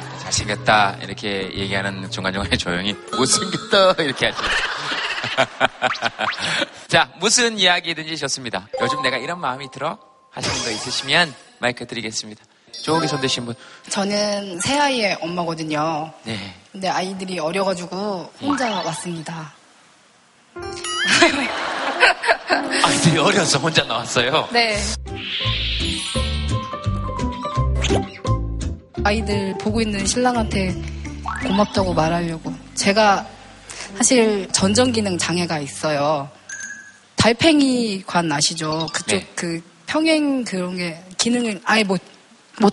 중간에 잘생겼다 이렇게 얘기하는 중간중간에 조용히 못생겼다 이렇게 하시죠. 자, 무슨 이야기든지 좋습니다. 요즘 내가 이런 마음이 들어? 하시는 거 있으시면 마이크 드리겠습니다. 저기 손드신 분. 저는 세 아이의 엄마거든요. 네. 근데 아이들이 어려가지고 혼자 왔습니다. 아이들이 어려서 혼자 나왔어요? 네. 아이들 보고 있는 신랑한테 고맙다고 말하려고. 제가 사실 전전기능 장애가 있어요. 달팽이관 아시죠? 그쪽 네. 그 평행 그런 게 기능을 아예 못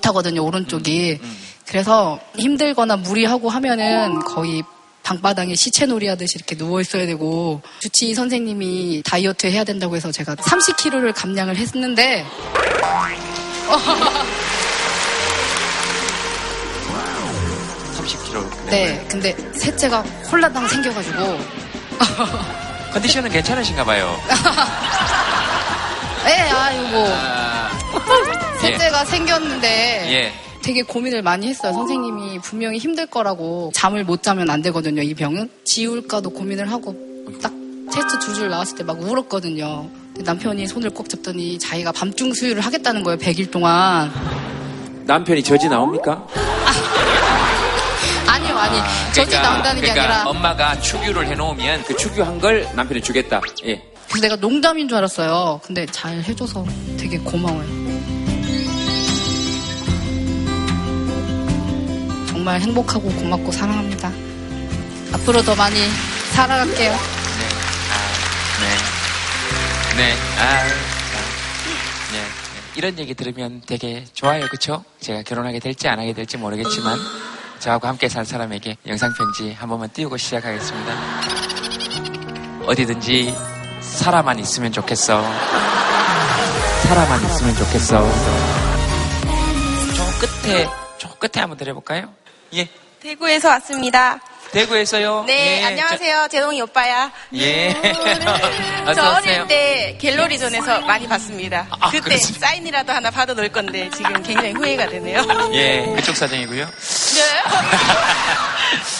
하거든요, 오른쪽이. 그래서 힘들거나 무리하고 하면은 거의 방바닥에 시체놀이 하듯이 이렇게 누워있어야 되고, 주치의 선생님이 다이어트 해야 된다고 해서 제가 30kg를 감량을 했는데, 네, 근데 셋째가 홀라당 생겨가지고. 컨디션은 괜찮으신가 봐요. 네, 아이고. 셋째가 생겼는데 되게 고민을 많이 했어요. 선생님이 분명히 힘들 거라고. 잠을 못 자면 안 되거든요, 이 병은. 지울까도 고민을 하고 딱 테스트 두 줄 나왔을 때 막 울었거든요. 근데 남편이 손을 꼭 잡더니 자기가 밤중 수유를 하겠다는 거예요, 100일 동안. 남편이 저지 나옵니까? 아니요, 아니. 저지 나온다는 게 아니라. 엄마가 축유를 해놓으면 그 축유한 걸 남편이 주겠다. 예. 그래서 내가 농담인 줄 알았어요. 근데 잘 해줘서 되게 고마워요. 정말 행복하고 고맙고 사랑합니다. 앞으로 더 많이 살아갈게요. 네, 아, 네, 네, 아, 네, 네. 이런 얘기 들으면 되게 좋아요, 그쵸? 제가 결혼하게 될지 안 하게 될지 모르겠지만 저하고 함께 살 사람에게 영상편지 한 번만 띄우고 시작하겠습니다. 어디든지 살아만 있으면 좋겠어. 살아만 있으면 좋겠어. 저 끝에 한번 드려볼까요? 예. 대구에서 왔습니다. 대구에서요? 네, 예. 안녕하세요. 제동이 오빠야. 예. 저 어릴 때 갤러리존에서 많이 봤습니다. 아, 그때 그렇습니다. 사인이라도 하나 받아놓을 건데 지금 굉장히 후회가 되네요. 예, 그쪽 사정이고요. 네.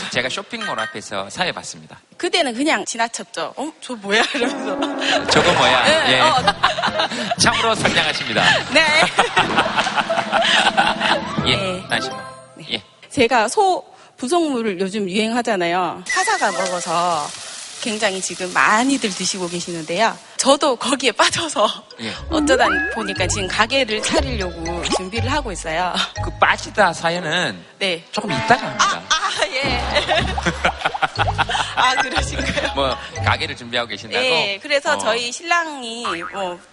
제가 쇼핑몰 앞에서 사회 봤습니다. 그때는 그냥 지나쳤죠. 저 뭐야? 이러면서. 저거 뭐야? 네. 예. 참으로 상냥하십니다. 네. 예, 다시 한 번. 예. 제가 소 부속물을 요즘 유행하잖아요. 사자가 먹어서 굉장히 지금 많이들 드시고 계시는데요. 저도 거기에 빠져서 어쩌다 보니까 지금 가게를 차리려고 준비를 하고 있어요. 그 빠지다 사연은 네. 조금 이따가 합니다. 예. 아, 그러신가요? 뭐 가게를 준비하고 계신다고? 예, 그래서 저희 신랑이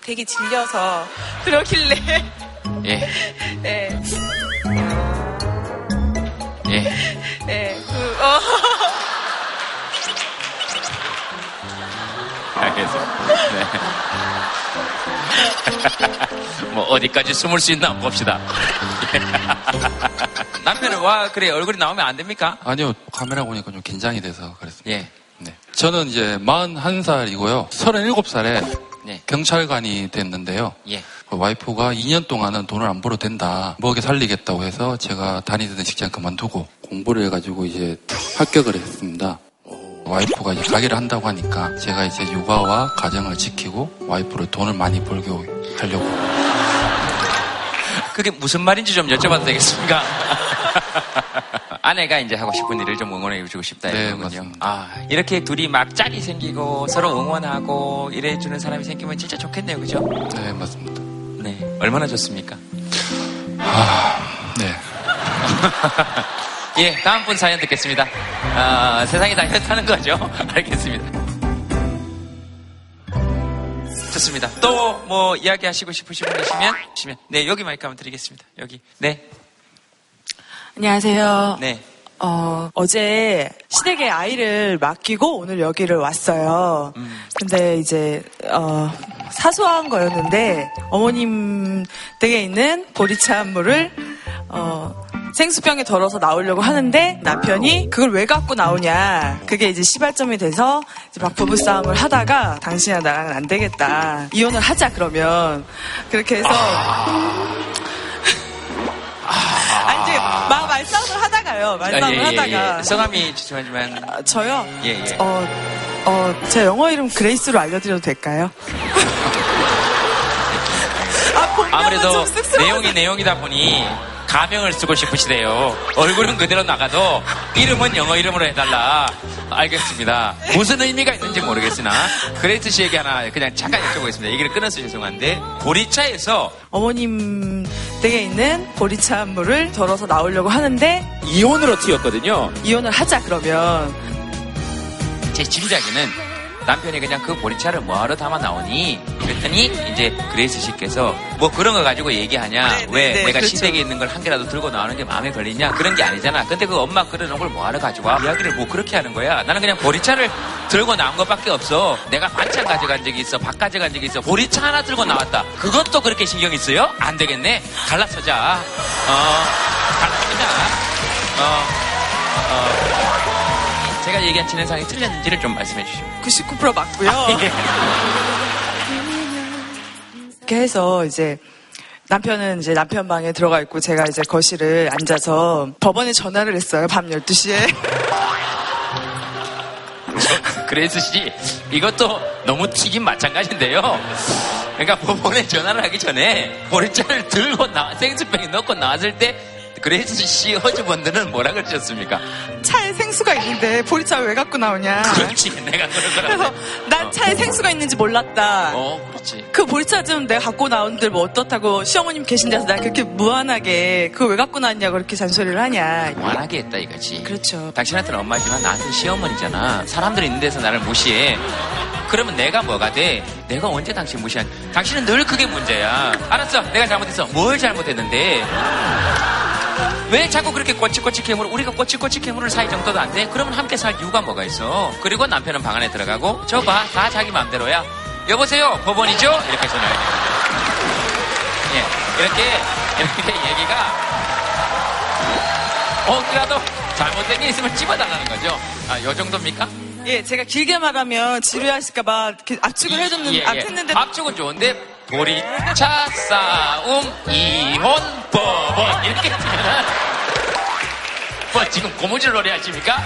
되게 질려서 그러길래 예. 네. 예. 네, 알겠습니다. 네. 뭐, 어디까지 숨을 수 있나 봅시다. 남편은, 얼굴이 나오면 안 됩니까? 아니요, 카메라 보니까 좀 긴장이 돼서 그랬습니다. 예. 네. 저는 이제 41살이고요. 37살에 네. 경찰관이 됐는데요. 예. 와이프가 2년 동안은 돈을 안 벌어도 된다. 먹여 살리겠다고 해서 제가 다니던 직장 그만두고 공부를 해가지고 이제 합격을 했습니다. 와이프가 이제 가게를 한다고 하니까 제가 이제 육아와 가정을 지키고 와이프를 돈을 많이 벌게 하려고. 그게 무슨 말인지 좀 여쭤봐도 되겠습니까? 아내가 이제 하고 싶은 일을 좀 응원해주고 싶다 이거군요. 네, 이렇게 둘이 막 짝이 생기고 서로 응원하고 이래주는 사람이 생기면 진짜 좋겠네요, 그죠? 네, 맞습니다. 네, 얼마나 좋습니까? 네. 예, 다음 분 사연 듣겠습니다. 세상이 다이어트하는 거죠? 알겠습니다. 좋습니다. 또 뭐 이야기하시고 싶으신 분 계시면 네, 여기 마이크 한번 드리겠습니다. 여기. 네. 안녕하세요. 네. 어제 시댁에 아이를 맡기고 오늘 여기를 왔어요. 근데 이제 사소한 거였는데 어머님 댁에 있는 보리차 한 물을 생수병에 덜어서 나오려고 하는데 남편이 그걸 왜 갖고 나오냐. 그게 이제 시발점이 돼서 이제 막 부부 싸움을 하다가 당신이랑 나랑은 안 되겠다. 이혼을 하자 그러면. 그렇게 해서 막 말싸움을 하다가 했어요. 말싸움을 하다가. 예. 성함이 죄송하지만. 아, 저요? 예, 예. 제 영어 이름 그레이스로 알려드려도 될까요? 아무래도 내용이다 보니 가명을 쓰고 싶으시대요. 얼굴은 그대로 나가도 이름은 영어 이름으로 해달라. 알겠습니다. 무슨 의미가 있는지 모르겠으나 그레이트 씨에게 하나 그냥 잠깐 여쭤보겠습니다. 얘기를 끊어서 죄송한데 보리차에서 어머님 댁에 있는 보리차 한 물을 덜어서 나오려고 하는데 이혼으로 튀었거든요. 이혼을 하자 그러면 제 짐작에는 남편이 그냥 그 보리차를 뭐하러 담아 나오니? 그랬더니 이제 그레이스 씨께서 뭐 그런 거 가지고 얘기하냐? 네, 왜 네, 내가 그렇죠. 시댁에 있는 걸 한 개라도 들고 나오는 게 마음에 걸리냐? 그런 게 아니잖아. 근데 그 엄마 그려놓은 걸 뭐하러 가지고 와? 이야기를 뭐 그렇게 하는 거야. 나는 그냥 보리차를 들고 나온 것밖에 없어. 내가 반찬 가져간 적이 있어. 밥 가져간 적이 있어. 보리차 하나 들고 나왔다. 그것도 그렇게 신경이 있어요? 안 되겠네. 갈라서자. 제가 얘기한 진행상이 틀렸는지를 좀 말씀해 주시면. 99% 맞고요. 아, 예. 이렇게 해서 이제 남편은 이제 남편 방에 들어가 있고 제가 이제 거실을 앉아서 법원에 전화를 했어요. 밤 12시에. 그레이스 씨, 이것도 너무 튀긴 마찬가지인데요. 그러니까 법원에 전화를 하기 전에 보리차를 들고 생수병에 넣고 나왔을 때 그레이스 씨 허즈번드는 뭐라 그러셨습니까? 차에 생수가 있는데 보리차 왜 갖고 나오냐. 그렇지, 내가 그럴 거라고. 그래서 난 차에 생수가 있는지 몰랐다. 그렇지. 그 보리차 좀 내가 갖고 나온들 뭐 어떻다고 시어머님 계신 데서 난 그렇게 무한하게 그거 왜 갖고 나왔냐고 그렇게 잔소리를 하냐. 무한하게 했다 이거지. 그렇죠. 당신한테는 엄마지만 나한테는 시어머니잖아. 사람들이 있는 데서 나를 무시해. 그러면 내가 뭐가 돼? 내가 언제 당신 무시한? 당신은 늘 그게 문제야. 알았어, 내가 잘못했어. 뭘 잘못했는데? 왜 자꾸 그렇게 꼬치꼬치 캐물어? 우리가 꼬치꼬치 캐물을 사이 정도도 안 돼? 그러면 함께 살 이유가 뭐가 있어? 그리고 남편은 방 안에 들어가고 저 봐, 다 자기 마음대로야. 여보세요, 법원이죠? 이렇게 전화해요. 예, 이렇게 얘기가 혹시라도 잘못된 게 있으면 집어당하는 거죠. 아, 요 정도입니까? 예, 제가 길게 말하면 지루해하실까봐 압축을 해줬는데, 예, 예. 압축은 좋은데 보리차 싸움 이혼 법원 이렇게 되면은 뭐 지금 고무줄 놀이 하십니까?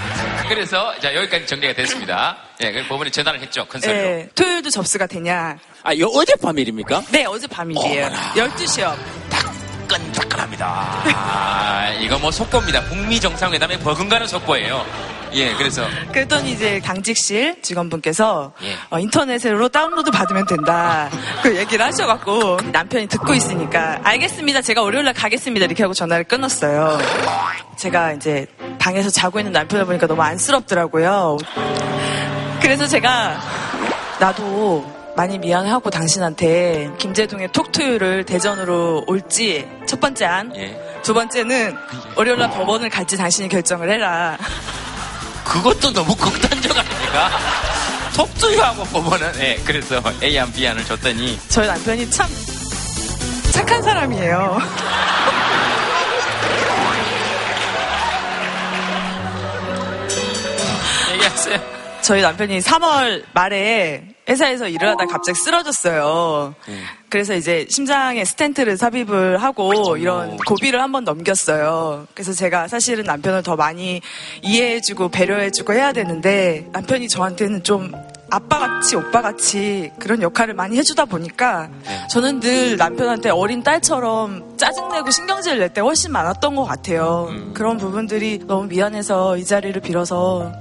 그래서 자 여기까지 정리가 됐습니다. 예, 그 법원이 재단을 했죠. 큰 소리로. 예, 토요일도 접수가 되냐? 아, 요 어젯밤 일입니까? 네, 어젯밤 일이에요. 12시요. 따끈따끈합니다. 아, 이거 뭐 속보입니다. 북미 정상회담에 버금가는 속보예요. 예, 그래서. 그랬더니 이제 당직실 직원분께서 예. 인터넷으로 다운로드 받으면 된다. 그 얘기를 하셔갖고 남편이 듣고 있으니까 알겠습니다. 제가 월요일날 가겠습니다. 이렇게 하고 전화를 끊었어요. 제가 이제 방에서 자고 있는 남편을 보니까 너무 안쓰럽더라고요. 그래서 제가 나도 많이 미안하고 당신한테 김제동의 톡투유를 대전으로 올지 첫 번째 안, 예. 두 번째는 월요일날 법원을 갈지 당신이 결정을 해라. 그것도 너무 극단적 아닙니까? 톡투유하고 법원은 네, 그래서 A안 B안을 줬더니 저희 남편이 참 착한 사람이에요. 얘기하세요. 저희 남편이 3월 말에 회사에서 일을 하다가 갑자기 쓰러졌어요. 그래서 이제 심장에 스텐트를 삽입을 하고 이런 고비를 한번 넘겼어요. 그래서 제가 사실은 남편을 더 많이 이해해주고 배려해주고 해야 되는데 남편이 저한테는 좀 아빠같이 오빠같이 그런 역할을 많이 해주다 보니까 저는 늘 남편한테 어린 딸처럼 짜증내고 신경질 낼 때 훨씬 많았던 것 같아요. 그런 부분들이 너무 미안해서 이 자리를 빌어서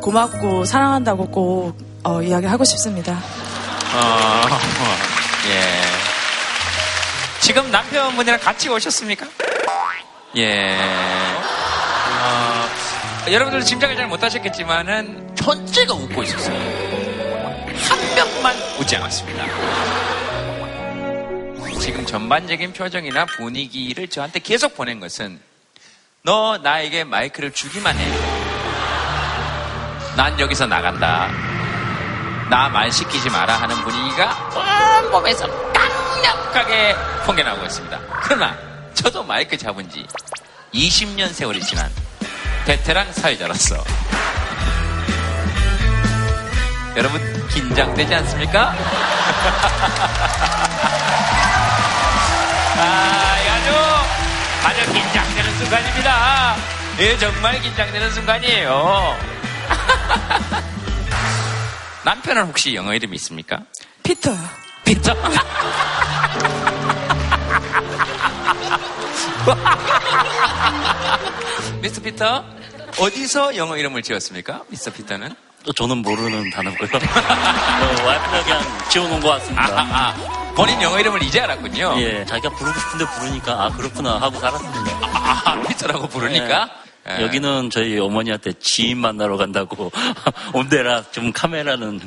고맙고 사랑한다고 꼭 이야기하고 싶습니다. 예. 지금 남편분이랑 같이 오셨습니까? 예. 여러분들 짐작을 잘 못하셨겠지만은 전체가 웃고 있었어요. 한 명만 웃지 않았습니다. 지금 전반적인 표정이나 분위기를 저한테 계속 보낸 것은 너 나에게 마이크를 주기만 해. 난 여기서 나간다. 나 말 시키지 마라 하는 분위기가 몸에서 강력하게 풍겨나오고 있습니다. 그러나 저도 마이크 잡은 지 20년 세월이 지난 베테랑 사회자로서 여러분 긴장되지 않습니까? 아, 아주 긴장되는 순간입니다. 예, 정말 긴장되는 순간이에요. 남편은 혹시 영어 이름이 있습니까? 피터요. 피터? 미스터 피터, 어디서 영어 이름을 지었습니까? 미스터 피터는? 저는 모르는 단어고요. 와이프가 그냥 지어놓은 것 같습니다. 본인 영어 이름을 이제 알았군요. 예, 자기가 부르고 싶은데 부르니까 아 그렇구나 하고 살았습니다. 피터라고 부르니까? 예. 여기는 저희 어머니한테 지인 만나러 간다고 온대라 좀 카메라는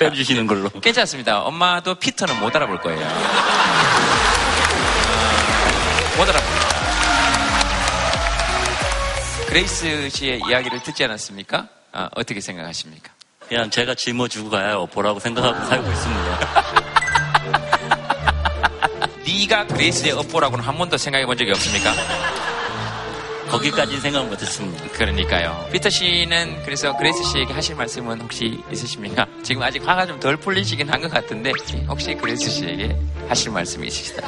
빼주시는 걸로. 괜찮습니다. 엄마도 피터는 못 알아볼 거예요. 못 알아볼 거예요. 그레이스 씨의 이야기를 듣지 않았습니까? 어떻게 생각하십니까? 그냥 제가 짊어주고 가야 보라고 생각하고 살고 있습니다. 네가 그레이스의 업보라고는 한 번도 생각해 본 적이 없습니까? 거기까지는 생각 못했습니다. 그러니까요. 피터 씨는 그래서 그레이스 씨에게 하실 말씀은 혹시 있으십니까? 지금 아직 화가 좀 덜 풀리시긴 한 것 같은데 혹시 그레이스 씨에게 하실 말씀이 있으시다?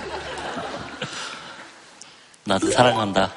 나도 사랑한다.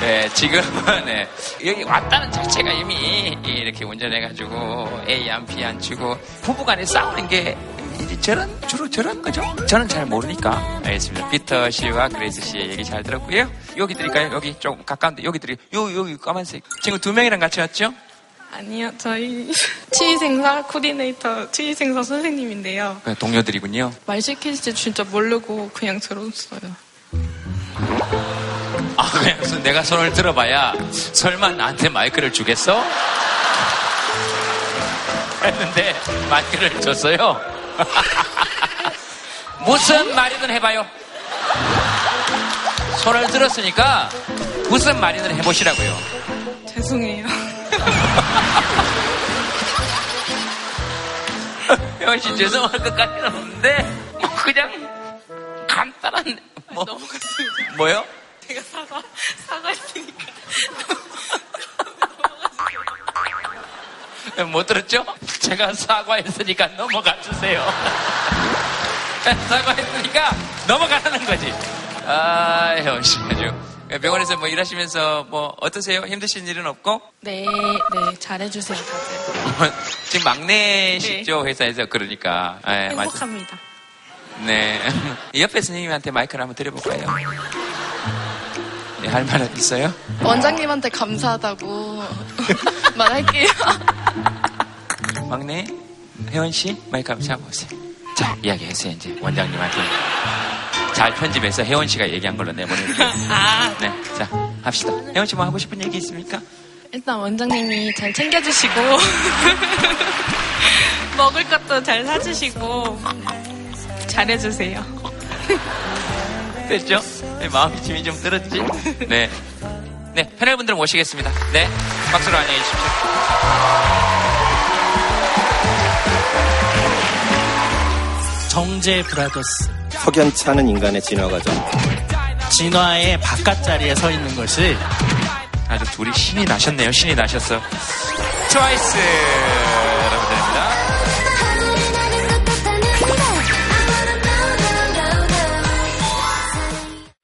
네, 지금은, 네, 여기 왔다는 자체가 이미 이렇게 운전해가지고 A 안 P 안 치고 부부간에 싸우는 게 이제 주로 저런 거죠? 저는 잘 모르니까. 알겠습니다. 피터 씨와 그레이스 씨의 얘기 잘 들었고요. 여기 드릴까요? 여기 좀 가까운데 여기 드릴까요? 여기 까만색. 친구 2명이랑 같이 왔죠? 아니요, 저희 치위생사 코디네이터, 치위생사 선생님인데요. 동료들이군요. 말 시키실지 진짜 모르고 그냥 들었어요. 아, 그냥 내가 손을 들어봐야 설마 나한테 마이크를 주겠어? 했는데 마이크를 줬어요. 무슨 말이든 해봐요. 손을 들었으니까 무슨 말이든 해보시라고요. 죄송해요. 역시 죄송할 것까지는 없는데 그냥 간단한 뭐 뭐요? 제가 사과했으니까. 못 들었죠? 제가 사과했으니까 넘어가 주세요. 사과했으니까 넘어가라는 거지. 아, 역시 아주. 병원에서 뭐 일하시면서 뭐 어떠세요? 힘드신 일은 없고? 네, 네, 잘해주세요, 다들. 지금 막내시죠, 네. 회사에서. 그러니까. 네, 행복합니다. 맞아. 네. 옆에 선생님한테 마이크를 한번 드려볼까요? 네, 할 말 있어요? 원장님한테 감사하다고 말할게요. 막내 혜원 씨 마이크 한번 잡아보세요. 자, 이야기해주세요. 이제 원장님한테 잘 편집해서 혜원 씨가 얘기한 걸로 내보내주세요. 네, 자 합시다. 혜원 씨 뭐 하고 싶은 얘기 있습니까? 일단 원장님이 잘 챙겨주시고 먹을 것도 잘 사주시고 잘해주세요. 됐죠? 네, 마음이 짐이 좀 들었지? 네. 네, 패널 분들 모시겠습니다. 네. 박수로 안녕히 계십시오. 정재 브라더스. 석연치 않은 인간의 진화 과정. 진화의 바깥자리에 서 있는 것이 아주 둘이 신이 나셨네요. 신이 나셨어. 트와이스. 여러분들입니다.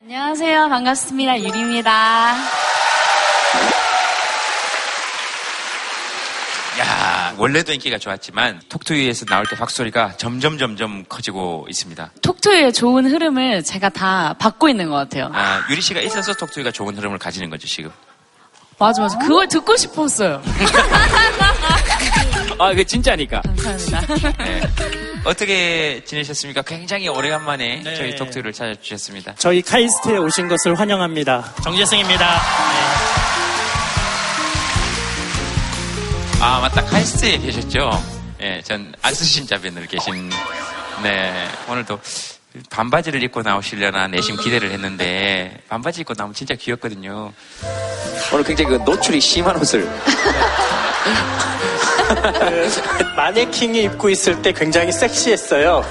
안녕하세요. 반갑습니다. 유리입니다. 야, 원래도 인기가 좋았지만 톡투유에서 나올 때 박수소리가 점점 커지고 있습니다. 톡투유의 좋은 흐름을 제가 다 받고 있는 것 같아요. 아, 유리 씨가 있어서 톡투유가 좋은 흐름을 가지는 거죠, 지금? 맞아. 그걸 듣고 싶었어요. 아, 이거 진짜니까. 감사합니다. 네. 어떻게 지내셨습니까? 굉장히 오래간만에 네. 저희 톡투유를 찾아주셨습니다. 저희 카이스트에 오신 것을 환영합니다. 정재승입니다. 네. 아, 맞다. 카이스트에 계셨죠? 예, 네, 전 안쓰신 자변으로 계신. 네, 오늘도 반바지를 입고 나오시려나 내심 기대를 했는데 반바지 입고 나오면 진짜 귀엽거든요. 오늘 굉장히 그 노출이 심한 옷을. 그 마네킹이 입고 있을 때 굉장히 섹시했어요.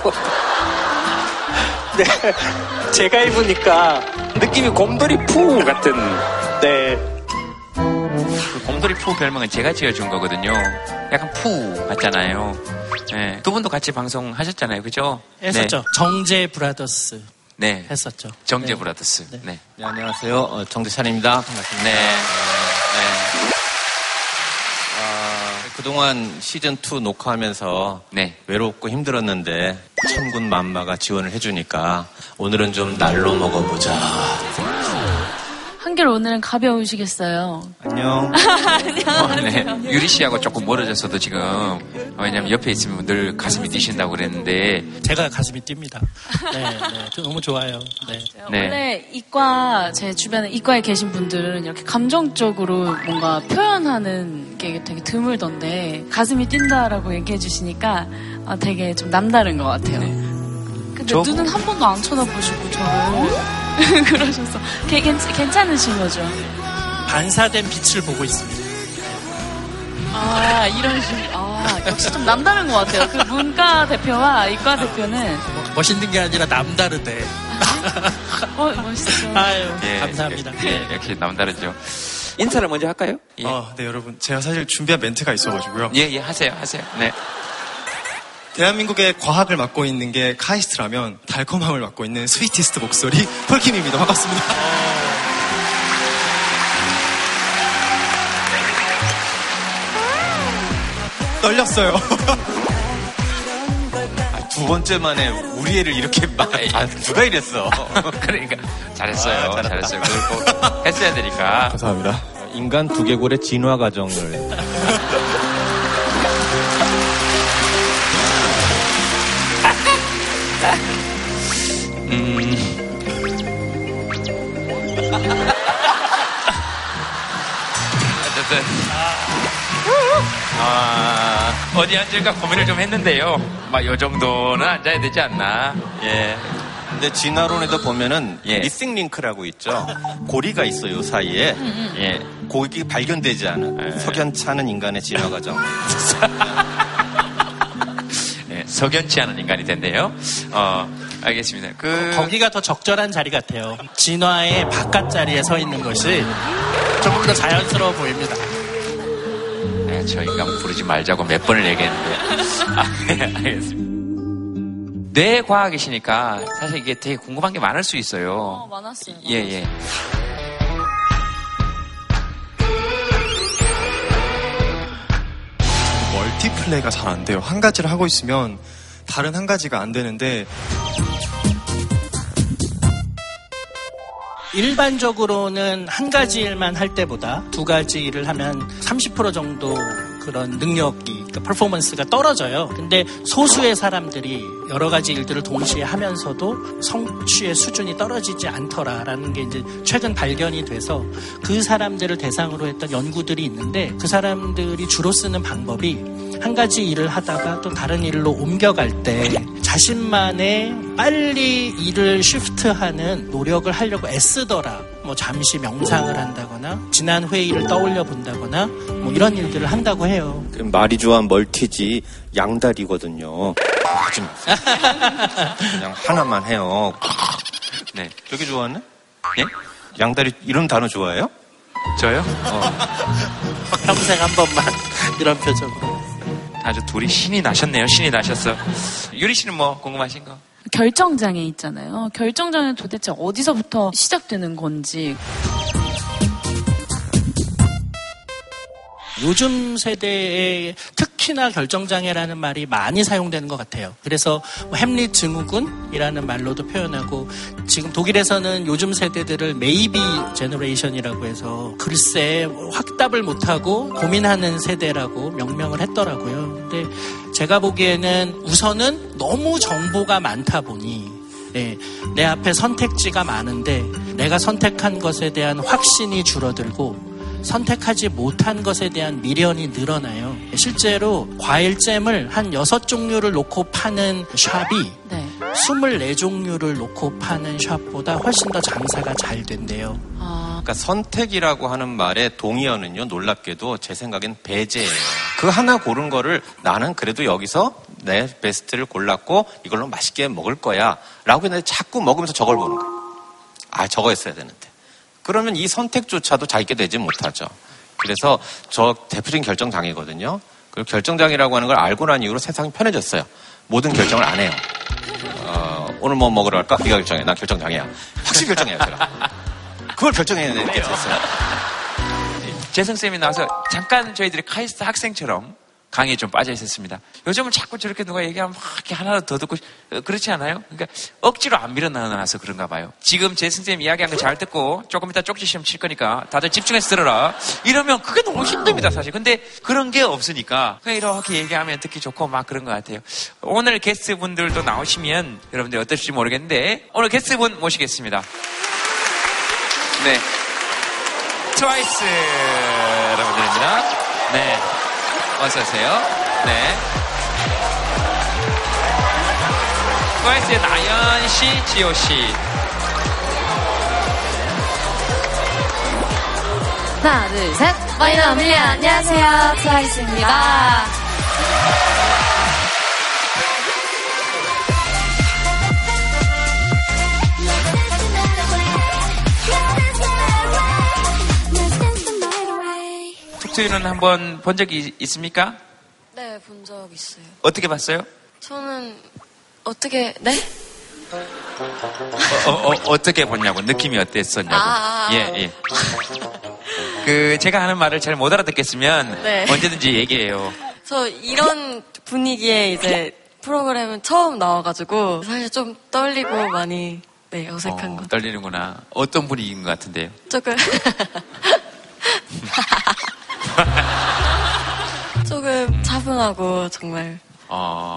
네, 제가 입으니까 느낌이 곰돌이 푸우 같은. 네. 그 곰돌이 푸 별명은 제가 지어준 거거든요. 약간 푸 같잖아요. 네. 두 분도 같이 방송하셨잖아요, 그죠? 했었죠. 네. 정재 브라더스. 네. 했었죠. 정재 네. 브라더스. 네. 네. 네, 안녕하세요. 정재찬입니다. 반갑습니다. 네. 네. 그동안 시즌2 녹화하면서 네. 외롭고 힘들었는데 천군 만마가 지원을 해주니까 오늘은 좀 날로 먹어보자. 한결 오늘은 가벼우시겠어요. 안녕. 안녕하세요. 네. 유리 씨하고 조금 멀어졌어도 지금 왜냐면 옆에 있으면 늘 가슴이 뛰신다고 그랬는데 제가 가슴이 뜁니다. 네, 네. 너무 좋아요. 네. 네. 원래 이과 제 주변에 이과에 계신 분들은 이렇게 감정적으로 뭔가 표현하는 게 되게 드물던데 가슴이 뛴다라고 얘기해 주시니까 되게 좀 남다른 것 같아요. 네. 근데 눈은 한 번도 안 쳐다보시고 저요. 그러셨어. 괜찮으신 거죠? 반사된 빛을 보고 있습니다. 아, 이런 식. 아, 역시 좀 남다른 것 같아요. 그 문과 대표와 이과 대표는. 멋있는 게 아니라 남다르대. 멋있죠. 아유, 예, 감사합니다. 예, 역시 남다르죠. 인사를 먼저 할까요? 예. 네, 여러분. 제가 사실 준비한 멘트가 있어가지고요. 예, 예, 하세요, 하세요. 네. 대한민국의 과학을 맡고 있는 게 카이스트라면 달콤함을 맡고 있는 스위티스트 목소리 폴킴입니다. 반갑습니다. 떨렸어요. 두 번째 만에 우리 애를 이렇게 누가 이랬어. 그러니까 잘했어요. 아, 잘했어요. 그걸 했어야 되니까. 감사합니다. 인간 두개골의 진화 과정을. 어쨌든 어디 앉을까 고민을 좀 했는데요. 막 요 정도는 앉아야 되지 않나. 예. 근데 진화론에도 보면은 예. 미싱 링크라고 있죠. 고리가 있어요 사이에. 예. 고기 발견되지 않은 예. 석연치 않은 인간의 진화 과정. 석연치 않은 인간이 된대요. 알겠습니다. 거기가 더 적절한 자리 같아요. 진화의 바깥 자리에 서 있는 것이 조금 더 자연스러워 보입니다. 네, 저 인간 부르지 말자고 몇 번을 얘기했는데. 네, 알겠습니다. 뇌과학이시니까 사실 이게 되게 궁금한 게 많을 수 있어요. 많았어요. 예, 예. 멀티플레이가 잘 안 돼요. 한 가지를 하고 있으면 다른 한 가지가 안 되는데 일반적으로는 한 가지 일만 할 때보다 두 가지 일을 하면 30% 정도 그런 능력이, 그러니까 퍼포먼스가 떨어져요. 근데 소수의 사람들이 여러 가지 일들을 동시에 하면서도 성취의 수준이 떨어지지 않더라라는 게 이제 최근 발견이 돼서 그 사람들을 대상으로 했던 연구들이 있는데 그 사람들이 주로 쓰는 방법이 한 가지 일을 하다가 또 다른 일로 옮겨갈 때 자신만의 빨리 일을 쉬프트하는 노력을 하려고 애쓰더라. 뭐 잠시 명상을 한다거나 지난 회의를 떠올려 본다거나 뭐 이런 일들을 한다고 해요. 그럼 마리주안 멀티지 양다리거든요. 하지 마세요. 그냥 하나만 해요. 네, 되게 좋아하네? 네? 양다리 이런 단어 좋아해요? 저요? 평생 한 번만 이런 표정으로. 아주 둘이 신이 나셨네요. 신이 나셨어. 유리 씨는 뭐 궁금하신 거? 결정장애 있잖아요. 결정장애는 도대체 어디서부터 시작되는 건지. 요즘 세대에 특히나 결정장애라는 말이 많이 사용되는 것 같아요. 그래서 뭐 햄릿 증후군이라는 말로도 표현하고 지금 독일에서는 요즘 세대들을 메이비 제너레이션이라고 해서 글쎄 확답을 못하고 고민하는 세대라고 명명을 했더라고요. 근데 제가 보기에는 우선은 너무 정보가 많다 보니 예, 내 앞에 선택지가 많은데 내가 선택한 것에 대한 확신이 줄어들고 선택하지 못한 것에 대한 미련이 늘어나요. 실제로 과일잼을 한 6종류를 놓고 파는 샵이 네. 24종류를 놓고 파는 샵보다 훨씬 더 장사가 잘 된대요. 그러니까 선택이라고 하는 말의 동의어는요, 놀랍게도 제 생각엔 배제예요. 그 하나 고른 거를 나는 그래도 여기서 내 베스트를 골랐고 이걸로 맛있게 먹을 거야 라고 했는데 자꾸 먹으면서 저걸 보는 거예요. 아, 저거 했어야 되는데. 그러면 이 선택조차도 잘 있게 되지 못하죠. 그래서 저 대표적인 결정장애거든요. 그 결정장애라고 하는 걸 알고 난 이후로 세상이 편해졌어요. 모든 결정을 안 해요. 오늘 뭐 먹으러 갈까? 네가 결정해. 나 결정장애야. 확실히 결정해요, 제가. 그걸 결정해야 되는 게 됐어요. 재승쌤이 나와서 잠깐 저희들이 카이스트 학생처럼 강의에 좀 빠져 있었습니다. 요즘은 자꾸 저렇게 누가 얘기하면 막 이렇게 하나 더 듣고, 그렇지 않아요? 그러니까 억지로 안 밀어나와서 그런가 봐요. 지금 재승쌤 이야기한 거 잘 듣고 조금 이따 쪽지 시험 칠 거니까 다들 집중해서 들어라. 이러면 그게 너무 힘듭니다, 사실. 근데 그런 게 없으니까 그냥 이렇게 얘기하면 듣기 좋고 막 그런 것 같아요. 오늘 게스트 분들도 나오시면 여러분들 어떨지 모르겠는데 오늘 게스트 분 모시겠습니다. 네. 트와이스 여러분들입니다. 네. 어서오세요. 네. 트와이스의 나연 씨, 지효 씨. 하나, 둘, 셋. 와이너 밀리 안녕하세요. 트와이스입니다. 는 한번 본 적이 있습니까? 네, 본 적 있어요. 어떻게 봤어요? 저는 어떻게 네? 어떻게 봤냐고 느낌이 어땠었냐고. 예. 그 제가 하는 말을 잘 못 알아듣겠으면 네. 언제든지 얘기해요. 저 이런 분위기에 이제 프로그램은 처음 나와가지고 사실 좀 떨리고 많이 네 어색한 거. 떨리는구나. 어떤 분위기인 것 같은데요? 조금. 조금 차분하고 정말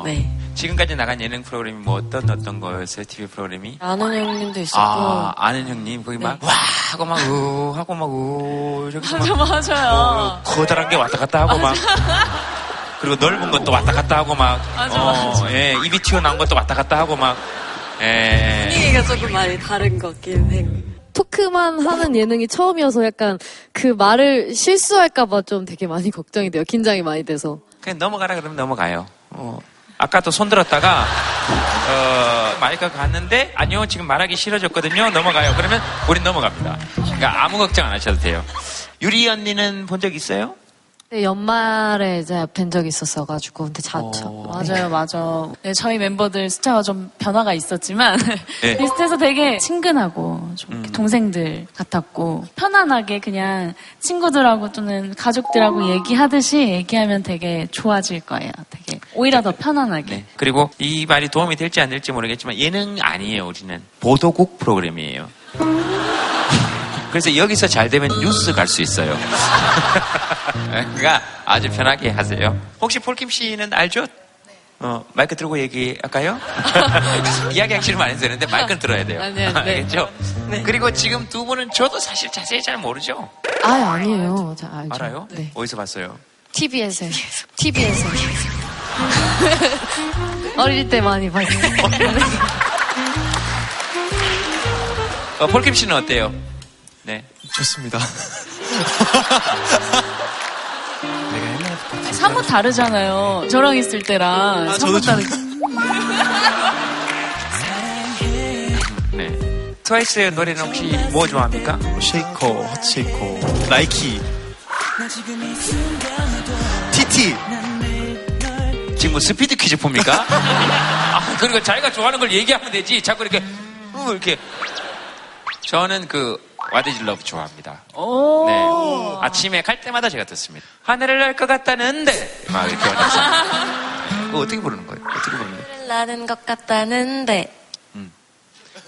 네. 지금까지 나간 예능 프로그램이 뭐 어떤 거였어요? TV 프로그램이? 아는 형님도 있었고 아는 형님 거기 네. 막 와 하고 막 우 하고 막 우 이렇게 맞아요. 커다란 게 왔다 갔다 하고 막 그리고 넓은 것도 왔다 갔다 하고 막 맞아. 예, 입이 튀어나온 것도 왔다 갔다 하고 막 예. 분위기가 조금 많이 다른 것 같긴 해요. 토크만 하는 예능이 처음이어서 약간 그 말을 실수할까봐 좀 되게 많이 걱정이 돼요. 긴장이 많이 돼서. 그냥 넘어가라 그러면 넘어가요. 아까도 손들었다가 마이크가 갔는데 아니요 지금 말하기 싫어졌거든요. 넘어가요. 그러면 우린 넘어갑니다. 그러니까 아무 걱정 안 하셔도 돼요. 유리 언니는 본 적 있어요? 네, 연말에 이제 뵌 적이 있었어가지고. 근데 맞아. 네, 저희 멤버들 숫자가 좀 변화가 있었지만. 네. 리스트에서 되게 친근하고, 좀 동생들 같았고, 편안하게 그냥 친구들하고 또는 가족들하고 얘기하듯이 얘기하면 되게 좋아질 거예요. 되게. 오히려 더 편안하게. 네. 그리고 이 말이 도움이 될지 안 될지 모르겠지만 예능 아니에요, 우리는. 보도국 프로그램이에요. 그래서 여기서 잘 되면 뉴스 갈 수 있어요. 그러니까 아주 편하게 하세요. 혹시 폴킴 씨는 알죠? 네. 마이크 들고 얘기할까요? 이야기하기 싫으면 안 해도 되는데 마이크는 들어야 돼요. 네. 알겠죠? 네. 그리고 지금 두 분은 저도 사실 자세히 잘 모르죠? 아니에요. 잘 알죠. 알아요? 네. 어디서 봤어요? TV에서요. TV에서. 어릴 때 많이 봤어요. 폴킴 씨는 어때요? 네. 좋습니다. 내가 옛날부터 사뭇 다르잖아요. 저랑 있을 때랑. 사뭇 다르. 네. 트와이스의 노래는 혹시 뭐 좋아합니까? 쉐이커, 핫쉐이커, 나이키, TT. 지금 뭐 스피드 퀴즈 봅니까? 그리고 자기가 좋아하는 걸 얘기하면 되지. 자꾸 이렇게. 저는 What is love 좋아합니다. 네. 아침에 갈 때마다 제가 듣습니다. 하늘을 날 것 같다는데. 막 이렇게 그거 어떻게 부르는 거예요? 어떻게 부르는 거예요? 하늘을 나는 것 같다는데.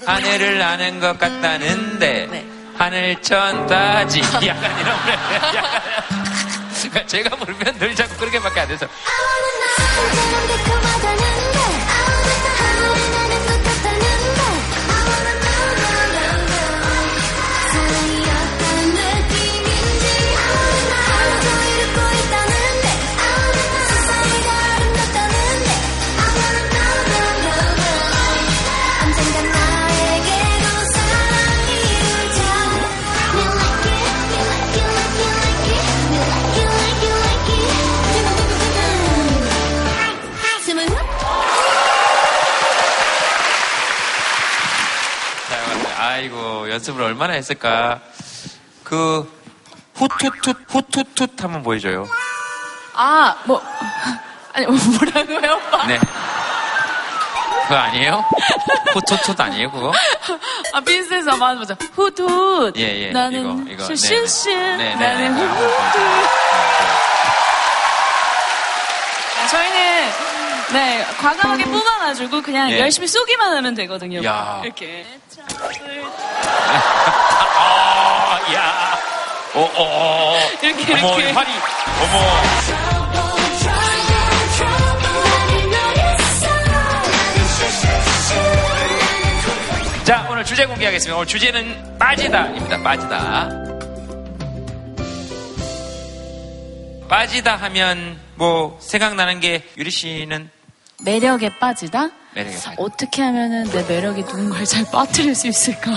하늘을 나는 것 같다는데. 네. 하늘천 따지. 약간 이런 노래. 약간. 제가 부르면 늘 자꾸 그렇게밖에 안 돼서. 아이고 연습을 얼마나 했을까. 그 후투투 하면 보여줘요. 아, 뭐 아니 뭐라고요? 네. 그거 아니에요? 후투투 아니에요 그거? 아 빈센스 맞아 맞아. 후투. 예예. 나는 실실. 나는 후투. 저희는 네 과감하게 뽑아가지고 그냥 예. 열심히 쏘기만 하면 되거든요. 야. 이렇게. 아, 야. 오. 이렇게 어머, 이렇게. 팔이. 어머. 자, 오늘 주제 공개하겠습니다. 오늘 주제는 빠지다입니다. 빠지다. 빠지다 하면 뭐 생각나는 게 유리 씨는? 매력에 빠지다? 매력에 빠지다. 어떻게 하면은 내 매력이 누군가를 잘 빠뜨릴 수 있을까?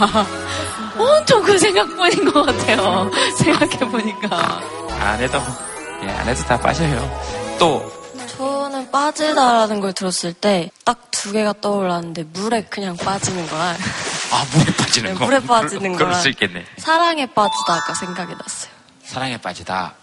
엄청 그 생각뿐인 것 같아요. 생각해보니까. 안 해도 다 빠져요. 또. 저는 빠지다라는 걸 들었을 때 딱 두 개가 떠올랐는데 물에 그냥 빠지는 거랑 아 물에 빠지는 네, 거 물에 빠지는 거랑 그럴 수 있겠네. 사랑에 빠지다가 생각이 났어요. 사랑에 빠지다.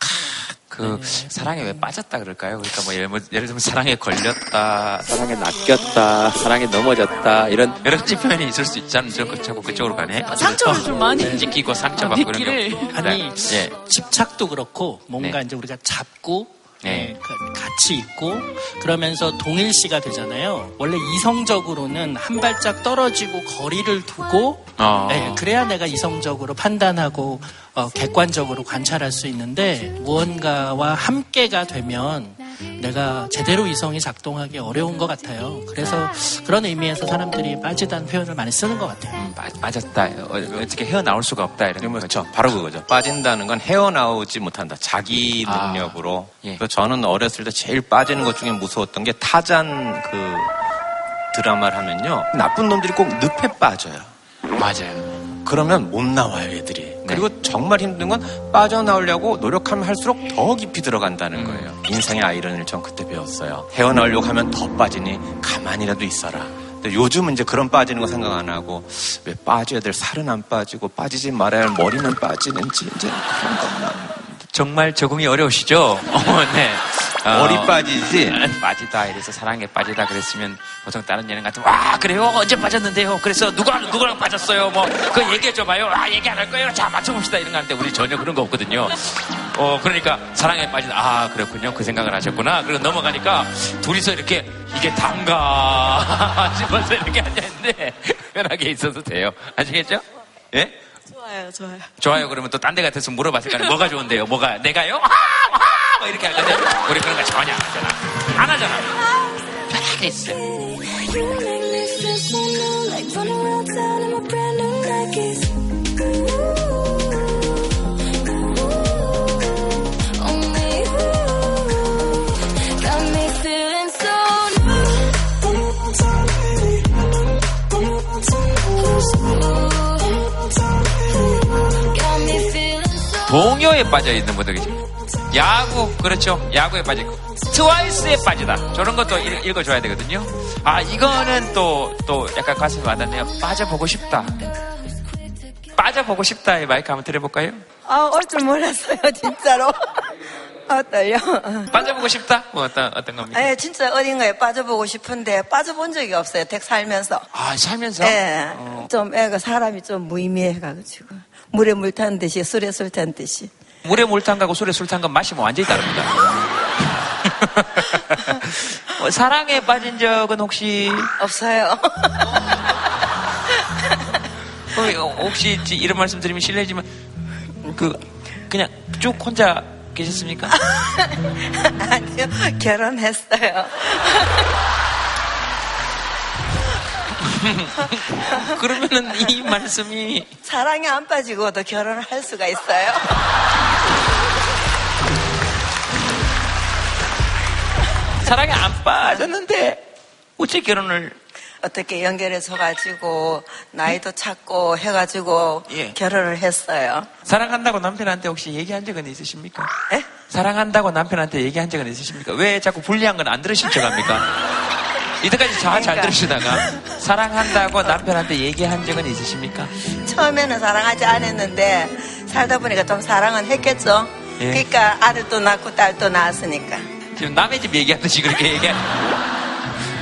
그 사랑에 왜 빠졌다 그럴까요? 그러니까 뭐 예를 들면 사랑에 걸렸다, 사랑에 낚였다, 사랑에 넘어졌다 여러 가지 표현이 있을 수 있잖아요. 자꾸 그쪽으로 가네. 상처를 좀 많이 찍히고 상처받고 이런 게 아니 네. 집착도 그렇고 뭔가 네. 이제 우리가 잡고. 네. 같이 있고 그러면서 동일시가 되잖아요. 원래 이성적으로는 한 발짝 떨어지고 거리를 두고 네, 그래야 내가 이성적으로 판단하고 객관적으로 관찰할 수 있는데 무언가와 함께가 되면 내가 제대로 이성이 작동하기 어려운 것 같아요. 그래서 그런 의미에서 사람들이 빠지다는 표현을 많이 쓰는 것 같아요. 빠졌다. 어떻게 헤어나올 수가 없다. 이런 그렇죠. 바로 그거죠. 빠진다는 건 헤어나오지 못한다. 자기 능력으로. 예. 그래서 저는 어렸을 때 제일 빠지는 것 중에 무서웠던 게 타잔 그 드라마를 하면요. 나쁜 놈들이 꼭 늪에 빠져요. 맞아요. 그러면 못 나와요, 얘들이. 네. 그리고 정말 힘든 건 빠져나오려고 노력하면 할수록 더 깊이 들어간다는 거예요. 인생의 아이러니를 전 그때 배웠어요. 헤어나오려고 하면 더 빠지니 가만히라도 있어라. 근데 요즘은 이제 그런 빠지는 거 생각 안 하고 왜 빠져야 될 살은 안 빠지고 빠지지 말아야 할 머리는 빠지는지 이제 그런 것만. 정말 적응이 어려우시죠? 네. 머리 빠지지? 빠지다 이래서 사랑에 빠지다 그랬으면 보통 다른 예능 같으면 와 그래요? 언제 빠졌는데요? 그래서 누구랑 빠졌어요? 뭐 그거 얘기해줘봐요. 아 얘기 안 할 거예요? 자 맞춰봅시다 이런 거 하는데 우리 전혀 그런 거 없거든요. 그러니까 사랑에 빠지다 아 그렇군요 그 생각을 하셨구나. 그리고 넘어가니까 둘이서 이렇게 이게 단가 싶어서 이렇게 앉아있는데 편하게 있어도 돼요. 아시겠죠? 예? 좋아요. 그러면 또 딴 데 같아서 물어봤을 거 아니에요. 뭐가 좋은데요? 뭐가 내가요? 뭐 이렇게 할 건데 우리 그런 거 전혀 안 하잖아. 편하게 있어. 동요에 빠져 있는 분들 계시죠. 야구, 그렇죠. 야구에 빠지고. 트와이스에 빠지다. 저런 것도 읽어줘야 되거든요. 아, 이거는 또 약간 가슴이 와닿네요. 빠져보고 싶다. 빠져보고 싶다의 마이크 한번 들어볼까요? 아, 올 줄 몰랐어요, 진짜로. 아, 떨려. 빠져보고 싶다? 뭐 어떤 겁니까? 예, 진짜 어딘가에 빠져보고 싶은데 빠져본 적이 없어요, 댁 살면서. 아, 살면서? 예. 좀 애가 사람이 좀 무의미해가지고. 물에 물 탄 듯이, 술에 술 탄 듯이. 물에 물 탄 거하고 술에 술 탄 건 맛이 뭐 완전히 다릅니다. 사랑에 빠진 적은 혹시? 없어요. 혹시 이런 말씀 드리면 실례지만, 그냥 쭉 혼자 계셨습니까? 아니요, 결혼했어요. 그러면은 이 말씀이 사랑에 안 빠지고도 결혼을 할 수가 있어요. 사랑에 안 빠졌는데 어째 결혼을 어떻게 연결해서 가지고 나이도 찾고 해가지고 예. 결혼을 했어요. 사랑한다고 남편한테 혹시 얘기한 적은 있으십니까? 에? 사랑한다고 남편한테 얘기한 적은 있으십니까? 왜 자꾸 불리한 건 안 들으신 척합니까? 이때까지 잘 들으시다가 사랑한다고 남편한테 얘기한 적은 있으십니까? 처음에는 사랑하지 않았는데 살다 보니까 좀 사랑은 했겠죠. 예. 그러니까 아들도 낳고 딸도 낳았으니까. 지금 남의 집 얘기하듯이 그렇게 얘기해.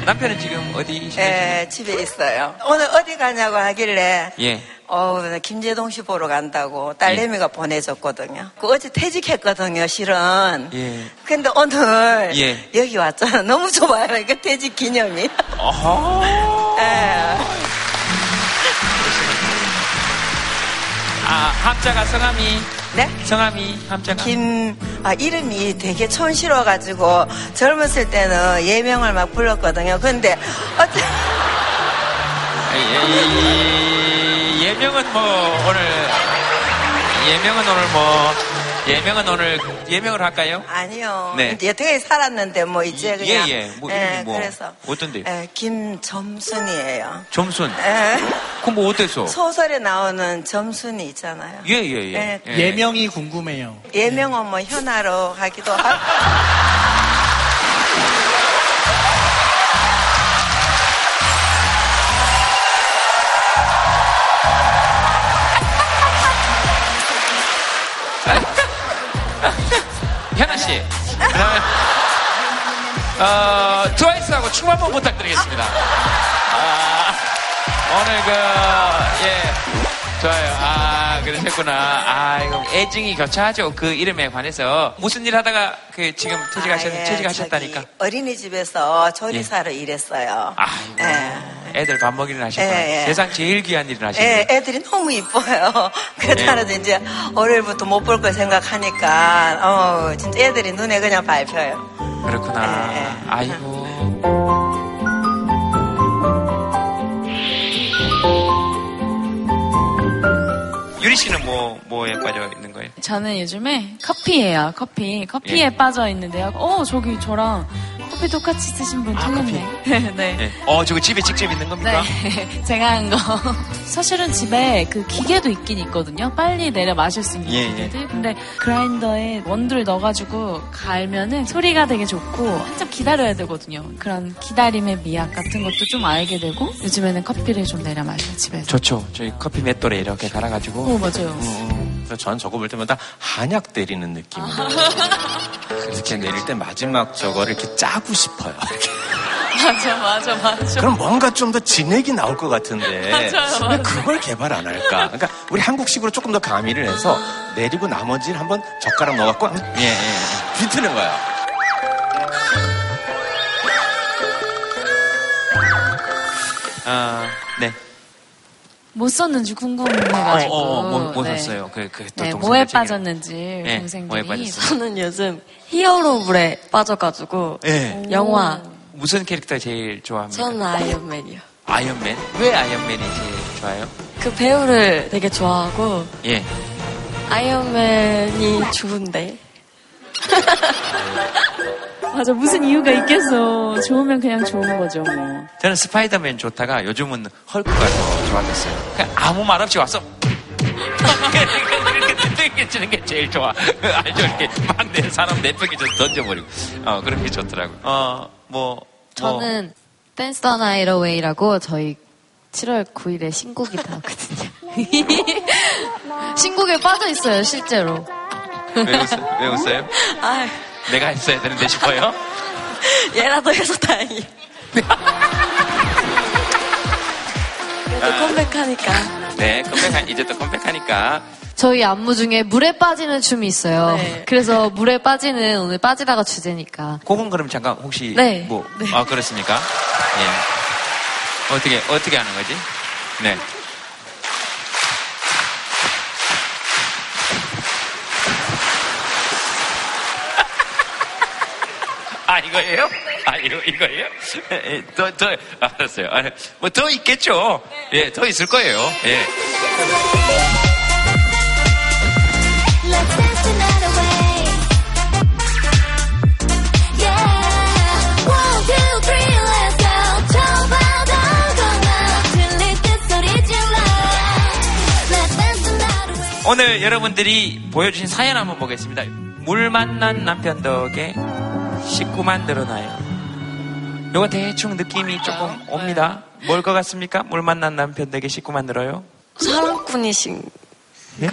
남편은 지금 어디? 예, 집에 있어요. 오늘 어디 가냐고 하길래. 예. 김제동 씨 보러 간다고 딸내미가 예. 보내줬거든요. 그 어제 퇴직했거든요, 실은. 예. 근데 오늘 예. 여기 왔잖아. 너무 좋아요. 이거 퇴직 기념이. 어허. 예. 아, 합자가 성함이. 네? 성함이, 함자가. 이름이 되게 촌스러워가지고 젊었을 때는 예명을 막 불렀거든요. 근데 어째. 예명은 오늘 예명을 할까요? 아니요. 네. 여태까지 살았는데 뭐 이제 그냥. 예. 뭐 이름이 예, 뭐. 그래서. 어떤데요? 예, 김점순이에요. 점순. 예. 그럼 뭐 어때서? 소설에 나오는 점순이 있잖아요. 예. 예. 예명이 궁금해요. 예명은 뭐 현아로 하기도 하고. 현아씨, 트와이스하고 춤 한번 부탁드리겠습니다. 오늘 좋아요. 그러셨구나. 이거 애증이 교차하죠. 그 이름에 관해서. 무슨 일 하다가 지금 퇴직하셨다니까. 어린이집에서 조리사로 일했어요. 애들 밥 먹이는 하셨구나. 세상 제일 귀한 일을 하시네요. 애들이 너무 이뻐요. 그렇다라도 이제 월요일부터 못 볼 걸 생각하니까 진짜 애들이 눈에 그냥 밟혀요. 그렇구나. 아이고. 유리 씨는 뭐에 빠져 있는 거예요? 저는 요즘에 커피예요. 커피에 빠져 있는데요. 저기 저랑 커피 똑같이 쓰신 분 틀렸네. 네. 네. 저거 집에 직접 있는 겁니까? 네. 제가 한 거. 사실은 집에 그 기계도 있긴 있거든요. 빨리 내려 마실 수 있는 기계들. 근데 그라인더에 원두를 넣어가지고 갈면은 소리가 되게 좋고 한참 기다려야 되거든요. 그런 기다림의 미학 같은 것도 좀 알게 되고 요즘에는 커피를 좀 내려 마셔요, 집에서. 좋죠. 저희 커피 맷돌에 이렇게 갈아가지고. 맞아요. 저는 저거 볼 때마다 한약 때리는 느낌이에요. 이렇게 내릴 때 마지막 저거를 이렇게 짜고 싶어요. 맞아. 그럼 뭔가 좀 더 진액이 나올 것 같은데. 맞아요. 그걸 개발 안 할까? 그러니까 우리 한국식으로 조금 더 가미를 해서 내리고 나머지를 한번 젓가락 넣어갖고 비트는 거야. 네. 뭐 썼는지 궁금해가지고. 뭐 썼어요? 뭐에 빠졌는지 동생들이. 저는 요즘 히어로물에 빠져가지고 영화. 무슨 캐릭터 제일 좋아합니까? 저는 아이언맨이요. 아이언맨? 왜 아이언맨이 제일 좋아요? 그 배우를 되게 좋아하고 아이언맨이 좋은데. 맞아, 무슨 이유가 있겠어. 좋으면 그냥 좋은 거죠, 뭐. 저는 스파이더맨 좋다가 요즘은 헐크가 더 좋아졌어요. 그냥 아무 말 없이 와서. 이렇게 뜯겨지는 게 제일 좋아. 알죠? 이렇게 막 내 사람 내팽개쳐서 던져버리고. 그런 게 좋더라고요. 저는 댄스 더 나이트 어웨이라고 저희 7월 9일에 신곡이 나왔거든요. 신곡에 빠져있어요, 실제로. 왜 웃어요? 내가 했어야 되는데 싶어요? 얘라도 해서 다행이에요. 그래도 컴백하니까. 네, 이제 또 컴백하니까. 저희 안무 중에 물에 빠지는 춤이 있어요. 네. 그래서 물에 빠지는 오늘 빠지다가 주제니까. 그건 그럼 잠깐 혹시 그렇습니까? 예. 어떻게 하는 거지? 네. 이거예요? 이거예요? 알았어요. 뭐 더 있겠죠? 네. 더 있을 거예요. 예. 오늘 여러분들이 보여주신 사연 한번 보겠습니다. 물 만난 남편 덕에 식구만 늘어나요. 요거 대충 느낌이 조금 옵니다. 뭘 것 같습니까? 물 만난 남편 덕에 식구만 늘어요? 사랑꾼이신가? 예?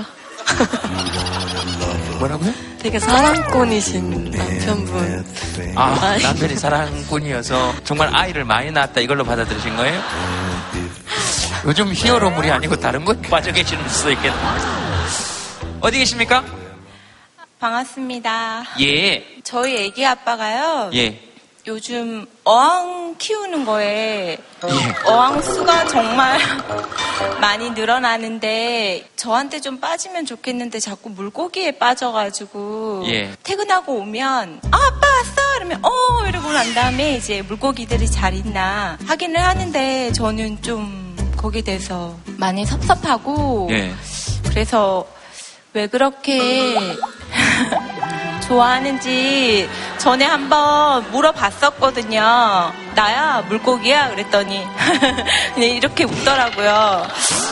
뭐라고요? 되게 사랑꾼이신 남편분. 아, 남편이 사랑꾼이어서 정말 아이를 많이 낳았다 이걸로 받아들이신 거예요? 요즘 히어로물이 아니고 다른 곳 빠져 계시는 수도 있겠네. 어디 계십니까? 반갑습니다. 예. 저희 애기 아빠가요. 예. 요즘 어항 키우는 거에 예. 어항 수가 정말 많이 늘어나는데 저한테 좀 빠지면 좋겠는데 자꾸 물고기에 빠져가지고 예. 퇴근하고 오면 아, 아빠 왔어! 이러면 어! 이러고 난 다음에 이제 물고기들이 잘 있나 확인을 하는데 저는 좀 거기에 대해서 많이 섭섭하고 예. 그래서 왜 그렇게 좋아하는지 전에 한번 물어봤었거든요. 나야 물고기야? 그랬더니 그냥 이렇게 웃더라고요.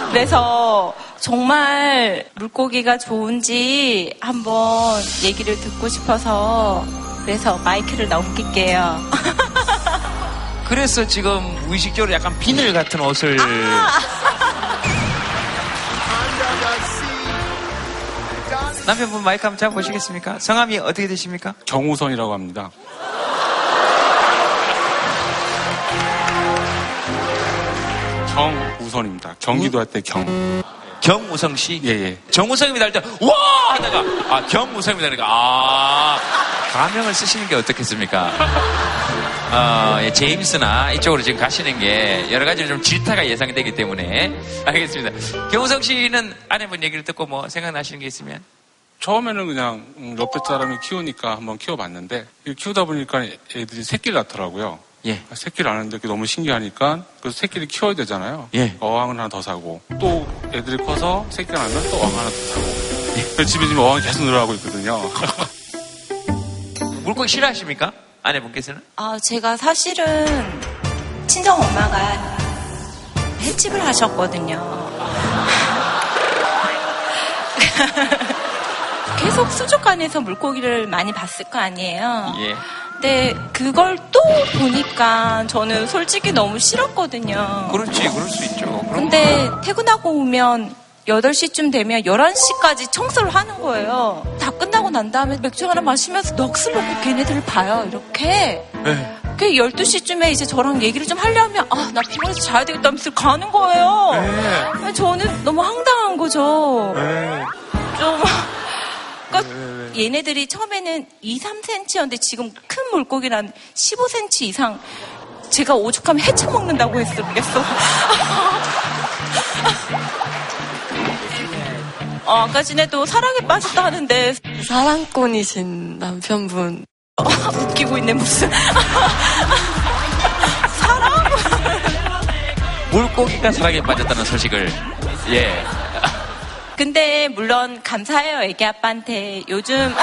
그래서 정말 물고기가 좋은지 한번 얘기를 듣고 싶어서 그래서 마이크를 넘길게요. 그래서 지금 의식적으로 약간 비늘 같은 옷을 남편분 마이크 한번 잡아보시겠습니까? 성함이 어떻게 되십니까? 정우성이라고 합니다. 정우성입니다. 경기도 할 때 경. 경우성 씨? 예, 예. 정우성입니다 할 때, 와! 하다가, 아, 경우성입니다. 그러니까, 아. 가명을 쓰시는 게 어떻겠습니까? 예, 제임스나 이쪽으로 지금 가시는 게 여러 가지 좀 질타가 예상되기 때문에. 알겠습니다. 경우성 씨는 아내분 얘기를 듣고 뭐 생각나시는 게 있으면? 처음에는 그냥 옆에 사람이 키우니까 한번 키워봤는데 키우다 보니까 애들이 새끼를 낳더라고요. 예. 새끼를 낳는데 너무 신기하니까 그래서 새끼를 키워야 되잖아요. 예. 어항을 하나 더 사고 또 애들이 커서 새끼가 나면 또 어항 하나 더 사고 예. 그래서 집에 지금 어항이 계속 늘어나고 있거든요. 물고기 싫어하십니까? 아내분께서는? 아, 제가 사실은 친정 엄마가 횟집을 하셨거든요. 계속 수족관에서 물고기를 많이 봤을 거 아니에요. 예. 근데 그걸 또 보니까 저는 솔직히 너무 싫었거든요. 그렇지, 그럴 수 있죠. 근데 퇴근하고 오면 8시쯤 되면 11시까지 청소를 하는 거예요. 다 끝나고 난 다음에 맥주 하나 마시면서 넋을 놓고 걔네들을 봐요, 이렇게. 네. 그 12시쯤에 이제 저랑 얘기를 좀 하려면 아, 나 피곤해서 자야 되겠다 하면서 가는 거예요. 네. 저는 너무 황당한 거죠. 네. 좀... 그러니까 얘네들이 처음에는 2, 3cm였는데 지금 큰 물고기란 15cm 이상 제가 오죽하면 해쳐 먹는다고 했었겠어. 아까 전에도 사랑에 빠졌다 하는데 사랑꾼이신 남편분 웃기고 있네 무슨 사랑 물고기가 사랑에 빠졌다는 소식을 예. 근데 물론 감사해요 애기 아빠한테 요즘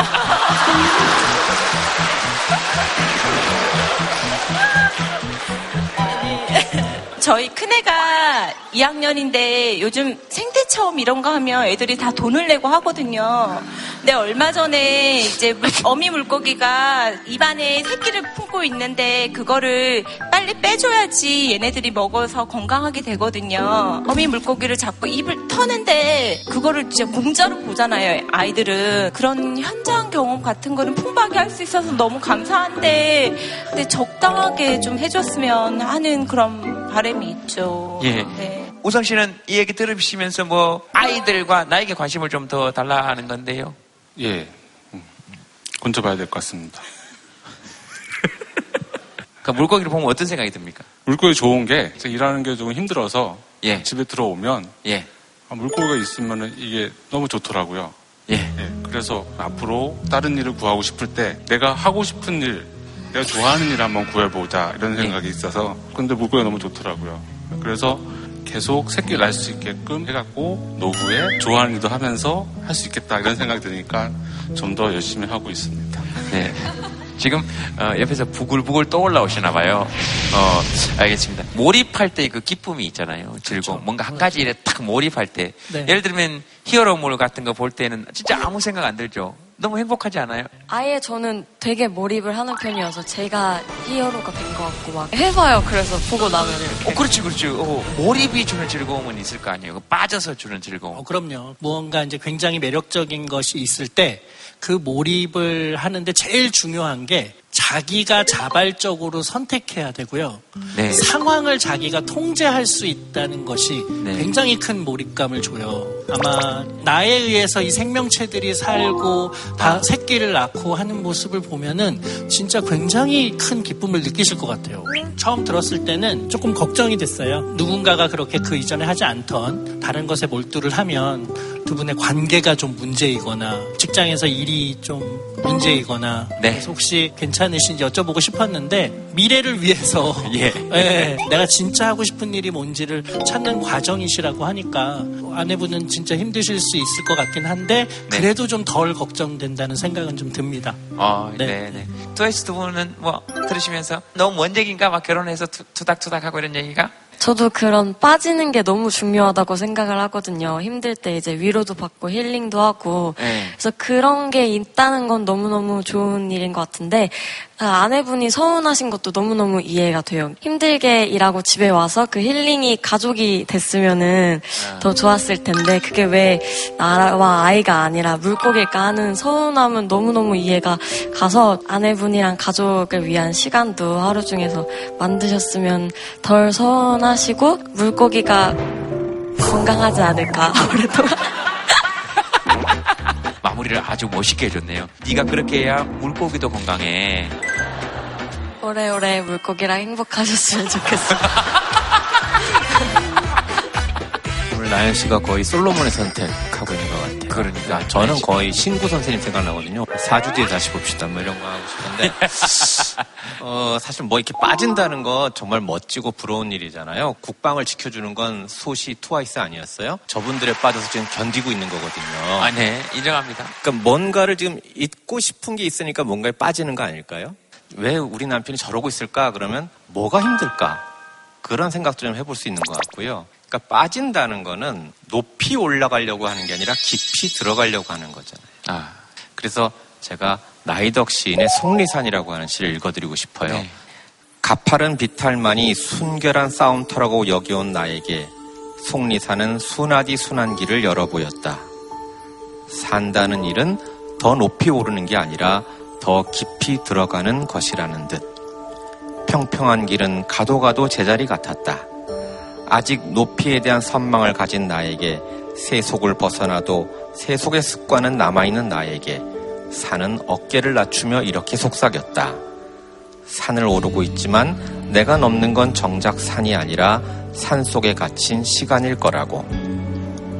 저희 큰애가 2학년인데 요즘 생태 체험 이런 거 하면 애들이 다 돈을 내고 하거든요. 근데 얼마 전에 이제 어미 물고기가 입안에 새끼를 품고 있는데 그거를 빨리 빼줘야지 얘네들이 먹어서 건강하게 되거든요. 어미 물고기를 자꾸 입을 터는데 그거를 진짜 공짜로 보잖아요. 아이들은. 그런 현장 경험 같은 거는 풍부하게 할 수 있어서 너무 감사한데 근데 적당하게 좀 해줬으면 하는 그런 바람이 있죠. 예. 네. 우성 씨는 이 얘기 들으시면서 뭐 아이들과 나에게 관심을 좀 더 달라 하는 건데요. 예. 건져봐야 될 것 같습니다. 그러니까 물고기를 보면 어떤 생각이 듭니까? 물고기 좋은 게 일하는 게 조금 힘들어서 예. 집에 들어오면 예. 물고기가 있으면 이게 너무 좋더라고요. 예. 예. 그래서 앞으로 다른 일을 구하고 싶을 때 내가 하고 싶은 일 내가 좋아하는 일 한번 구해보자 이런 생각이 예. 있어서 근데 물고기가 너무 좋더라고요. 그래서 계속 새끼를 낳을 수 있게끔 해갖고 노후에 좋아하는 일도 하면서 할 수 있겠다 이런 생각이 드니까 좀 더 열심히 하고 있습니다. 네. 지금 옆에서 부글부글 떠올라오시나 봐요. 알겠습니다. 몰입할 때 그 기쁨이 있잖아요. 즐거움. 그렇죠. 뭔가 한 가지 일에 딱 몰입할 때. 네. 예를 들면 히어로물 같은 거 볼 때는 진짜 아무 생각 안 들죠. 너무 행복하지 않아요? 아예 저는 되게 몰입을 하는 편이어서 제가 히어로가 된 것 같고 막 해봐요. 그래서 보고 나면 이렇게. 그렇지, 그렇지. 몰입이 주는 즐거움은 있을 거 아니에요. 빠져서 주는 즐거움. 그럼요. 무언가 이제 굉장히 매력적인 것이 있을 때 그 몰입을 하는데 제일 중요한 게 자기가 자발적으로 선택해야 되고요. 네. 상황을 자기가 통제할 수 있다는 것이 네. 굉장히 큰 몰입감을 줘요. 아마 나에 의해서 이 생명체들이 살고 다 새끼를 낳고 하는 모습을 보면은 진짜 굉장히 큰 기쁨을 느끼실 것 같아요. 처음 들었을 때는 조금 걱정이 됐어요. 누군가가 그렇게 그 이전에 하지 않던 다른 것에 몰두를 하면 두 분의 관계가 좀 문제이거나 직장에서 일이 좀 문제이거나 네. 그래서 혹시 괜찮으신지 여쭤보고 싶었는데 미래를 위해서 예. 예, 내가 진짜 하고 싶은 일이 뭔지를 찾는 과정이시라고 하니까 아내분은 진짜 힘드실 수 있을 것 같긴 한데 그래도 네. 좀 덜 걱정된다는 생각은 좀 듭니다. 네. 네네. 트와이스 두 분은 뭐 들으시면서 너무 먼 얘기인가 막 결혼해서 투닥투닥하고 이런 얘기가? 저도 그런 빠지는 게 너무 중요하다고 생각을 하거든요. 힘들 때 이제 위로도 받고 힐링도 하고 네. 그래서 그런 게 있다는 건 너무너무 좋은 일인 것 같은데 아내분이 서운하신 것도 너무너무 이해가 돼요. 힘들게 일하고 집에 와서 그 힐링이 가족이 됐으면은 더 좋았을 텐데 그게 왜 나와 아이가 아니라 물고기일까 하는 서운함은 너무너무 이해가 가서 아내분이랑 가족을 위한 시간도 하루 중에서 만드셨으면 덜 서운하시고 물고기가 건강하지 않을까 오랫동안. 마무리를 아주 멋있게 해줬네요. 네가 그렇게 해야 물고기도 건강해. 오래오래 물고기랑 행복하셨으면 좋겠어. 오늘 나연 씨가 거의 솔로몬의 선택하고 있는 것 같아요. 그러니까 저는 거의 신구 선생님 생각나거든요. 4주 뒤에 다시 봅시다 뭐 이런 거 하고 싶은데 사실 뭐 이렇게 빠진다는 거 정말 멋지고 부러운 일이잖아요. 국방을 지켜주는 건 소시 트와이스 아니었어요? 저분들에 빠져서 지금 견디고 있는 거거든요. 아, 네. 인정합니다. 그러니까 뭔가를 지금 잊고 싶은 게 있으니까 뭔가에 빠지는 거 아닐까요? 왜 우리 남편이 저러고 있을까? 그러면 뭐가 힘들까? 그런 생각도 좀 해볼 수 있는 것 같고요. 그러니까 빠진다는 거는 높이 올라가려고 하는 게 아니라 깊이 들어가려고 하는 거잖아요. 그래서 제가 나이덕 시인의 속리산이라고 하는 시를 읽어드리고 싶어요. 네. 가파른 비탈만이 순결한 싸움터라고 여겨온 나에게 속리산은 순하디 순한 길을 열어보였다. 산다는 일은 더 높이 오르는 게 아니라 더 깊이 들어가는 것이라는 듯. 평평한 길은 가도 제자리 같았다. 아직 높이에 대한 선망을 가진 나에게 세속을 벗어나도 세속의 습관은 남아있는 나에게 산은 어깨를 낮추며 이렇게 속삭였다. 산을 오르고 있지만 내가 넘는 건 정작 산이 아니라 산 속에 갇힌 시간일 거라고.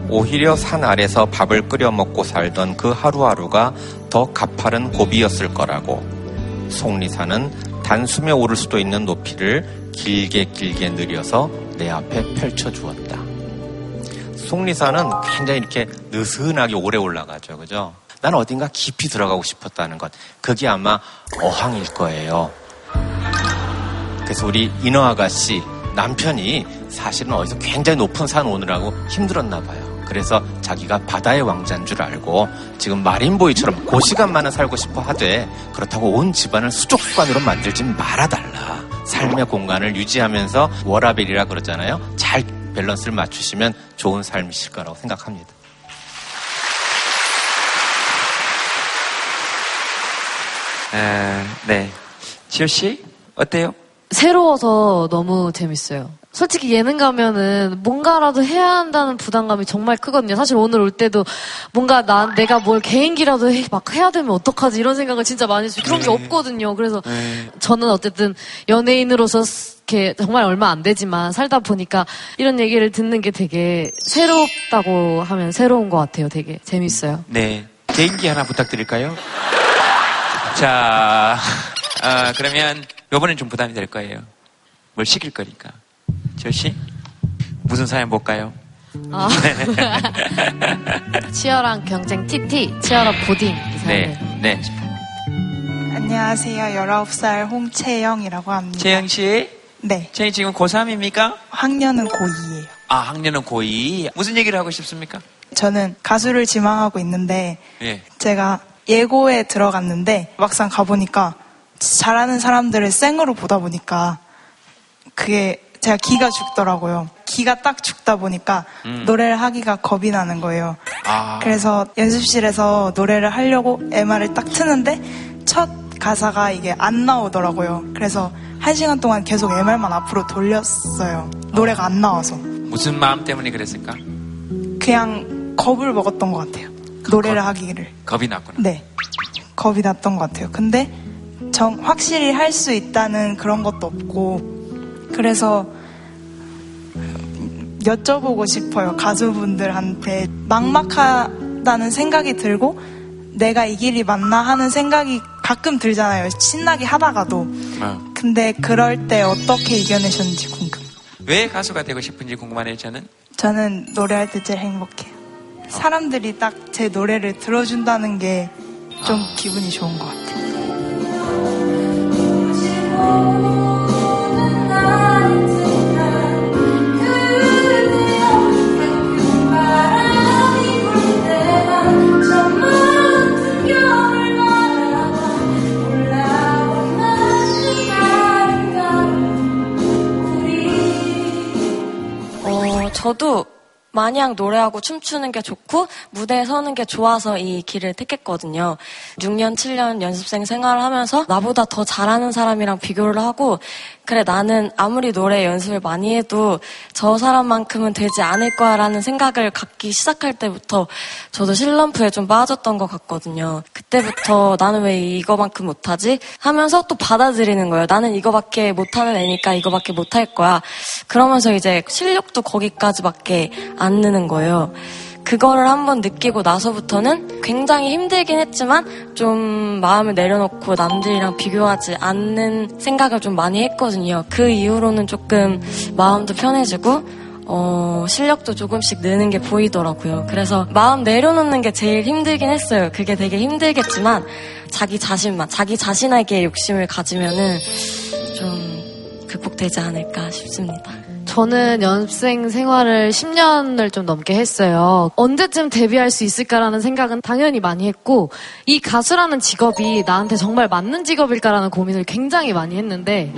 오히려 산 아래서 밥을 끓여 먹고 살던 그 하루하루가 더 가파른 고비였을 거라고. 속리산은 단숨에 오를 수도 있는 높이를 길게 늘여서 내 앞에 펼쳐주었다. 속리산은 굉장히 이렇게 느슨하게 오래 올라가죠. 그죠? 난 어딘가 깊이 들어가고 싶었다는 것. 그게 아마 어항일 거예요. 그래서 우리 인어 아가씨 남편이 사실은 어디서 굉장히 높은 산 오느라고 힘들었나 봐요. 그래서 자기가 바다의 왕자인 줄 알고 지금 마린보이처럼 그 시간만은 살고 싶어 하되 그렇다고 온 집안을 수족관으로 만들지 말아달라. 삶의 공간을 유지하면서 워라밸이라 그러잖아요. 잘 밸런스를 맞추시면 좋은 삶이실 거라고 생각합니다. 네. 지효 씨, 어때요? 새로워서 너무 재밌어요. 솔직히 예능 가면은 뭔가라도 해야 한다는 부담감이 정말 크거든요. 사실 오늘 올 때도 뭔가 내가 뭘 개인기라도 막 해야 되면 어떡하지 이런 생각을 진짜 많이 했어요. 그런 게 없거든요. 그래서 저는 어쨌든 연예인으로서 이렇게 정말 얼마 안 되지만 살다 보니까 이런 얘기를 듣는 게 되게 새롭다고 하면 새로운 것 같아요. 되게 재밌어요. 네. 개인기 하나 부탁드릴까요? 자, 그러면 요번엔 좀 부담이 될 거예요. 뭘 시킬 거니까. 지효씨? 무슨 사연 볼까요? 치열한 경쟁 TT, 치열한 보딩. 네. 안녕하세요. 19살 홍채영이라고 합니다. 채영씨? 네. 채영이 지금 고3입니까? 학년은 고2예요. 학년은 고2. 무슨 얘기를 하고 싶습니까? 저는 가수를 지망하고 있는데 예. 제가 예고에 들어갔는데 막상 가보니까 잘하는 사람들을 생으로 보다 보니까 그게 제가 기가 죽더라고요. 기가 딱 죽다 보니까 노래를 하기가 겁이 나는 거예요. 아. 그래서 연습실에서 노래를 하려고 MR을 딱 트는데 첫 가사가 이게 안 나오더라고요. 그래서 1시간 동안 계속 MR만 앞으로 돌렸어요. 노래가 안 나와서. 무슨 마음 때문에 그랬을까? 그냥 겁을 먹었던 것 같아요. 노래를 하기를. 겁이 났구나. 네. 겁이 났던 것 같아요. 근데 확실히 할 수 있다는 그런 것도 없고 그래서 여쭤보고 싶어요. 가수분들한테 막막하다는 생각이 들고 내가 이 길이 맞나 하는 생각이 가끔 들잖아요. 신나게 하다가도. 근데 그럴 때 어떻게 이겨내셨는지 궁금. 왜 가수가 되고 싶은지 궁금하네요. 저는 노래할 때 제일 행복해요. 사람들이 딱 제 노래를 들어준다는 게 좀 기분이 좋은 것 같아요. 저도 마냥 노래하고 춤추는 게 좋고 무대에 서는 게 좋아서 이 길을 택했거든요. 6년, 7년 연습생 생활을 하면서 나보다 더 잘하는 사람이랑 비교를 하고 그래 나는 아무리 노래 연습을 많이 해도 저 사람만큼은 되지 않을 거야 라는 생각을 갖기 시작할 때부터 저도 실럼프에 좀 빠졌던 것 같거든요. 그때부터 나는 왜 이거만큼 못하지? 하면서 또 받아들이는 거예요. 나는 이거밖에 못하는 애니까 이거밖에 못할 거야. 그러면서 이제 실력도 거기까지밖에 안 느는 거예요. 그거를 한번 느끼고 나서부터는 굉장히 힘들긴 했지만 좀 마음을 내려놓고 남들이랑 비교하지 않는 생각을 좀 많이 했거든요. 그 이후로는 조금 마음도 편해지고 실력도 조금씩 느는 게 보이더라고요. 그래서 마음 내려놓는 게 제일 힘들긴 했어요. 그게 되게 힘들겠지만 자기 자신에게 욕심을 가지면은 좀 극복되지 않을까 싶습니다. 저는 연습생 생활을 10년을 좀 넘게 했어요. 언제쯤 데뷔할 수 있을까라는 생각은 당연히 많이 했고 이 가수라는 직업이 나한테 정말 맞는 직업일까라는 고민을 굉장히 많이 했는데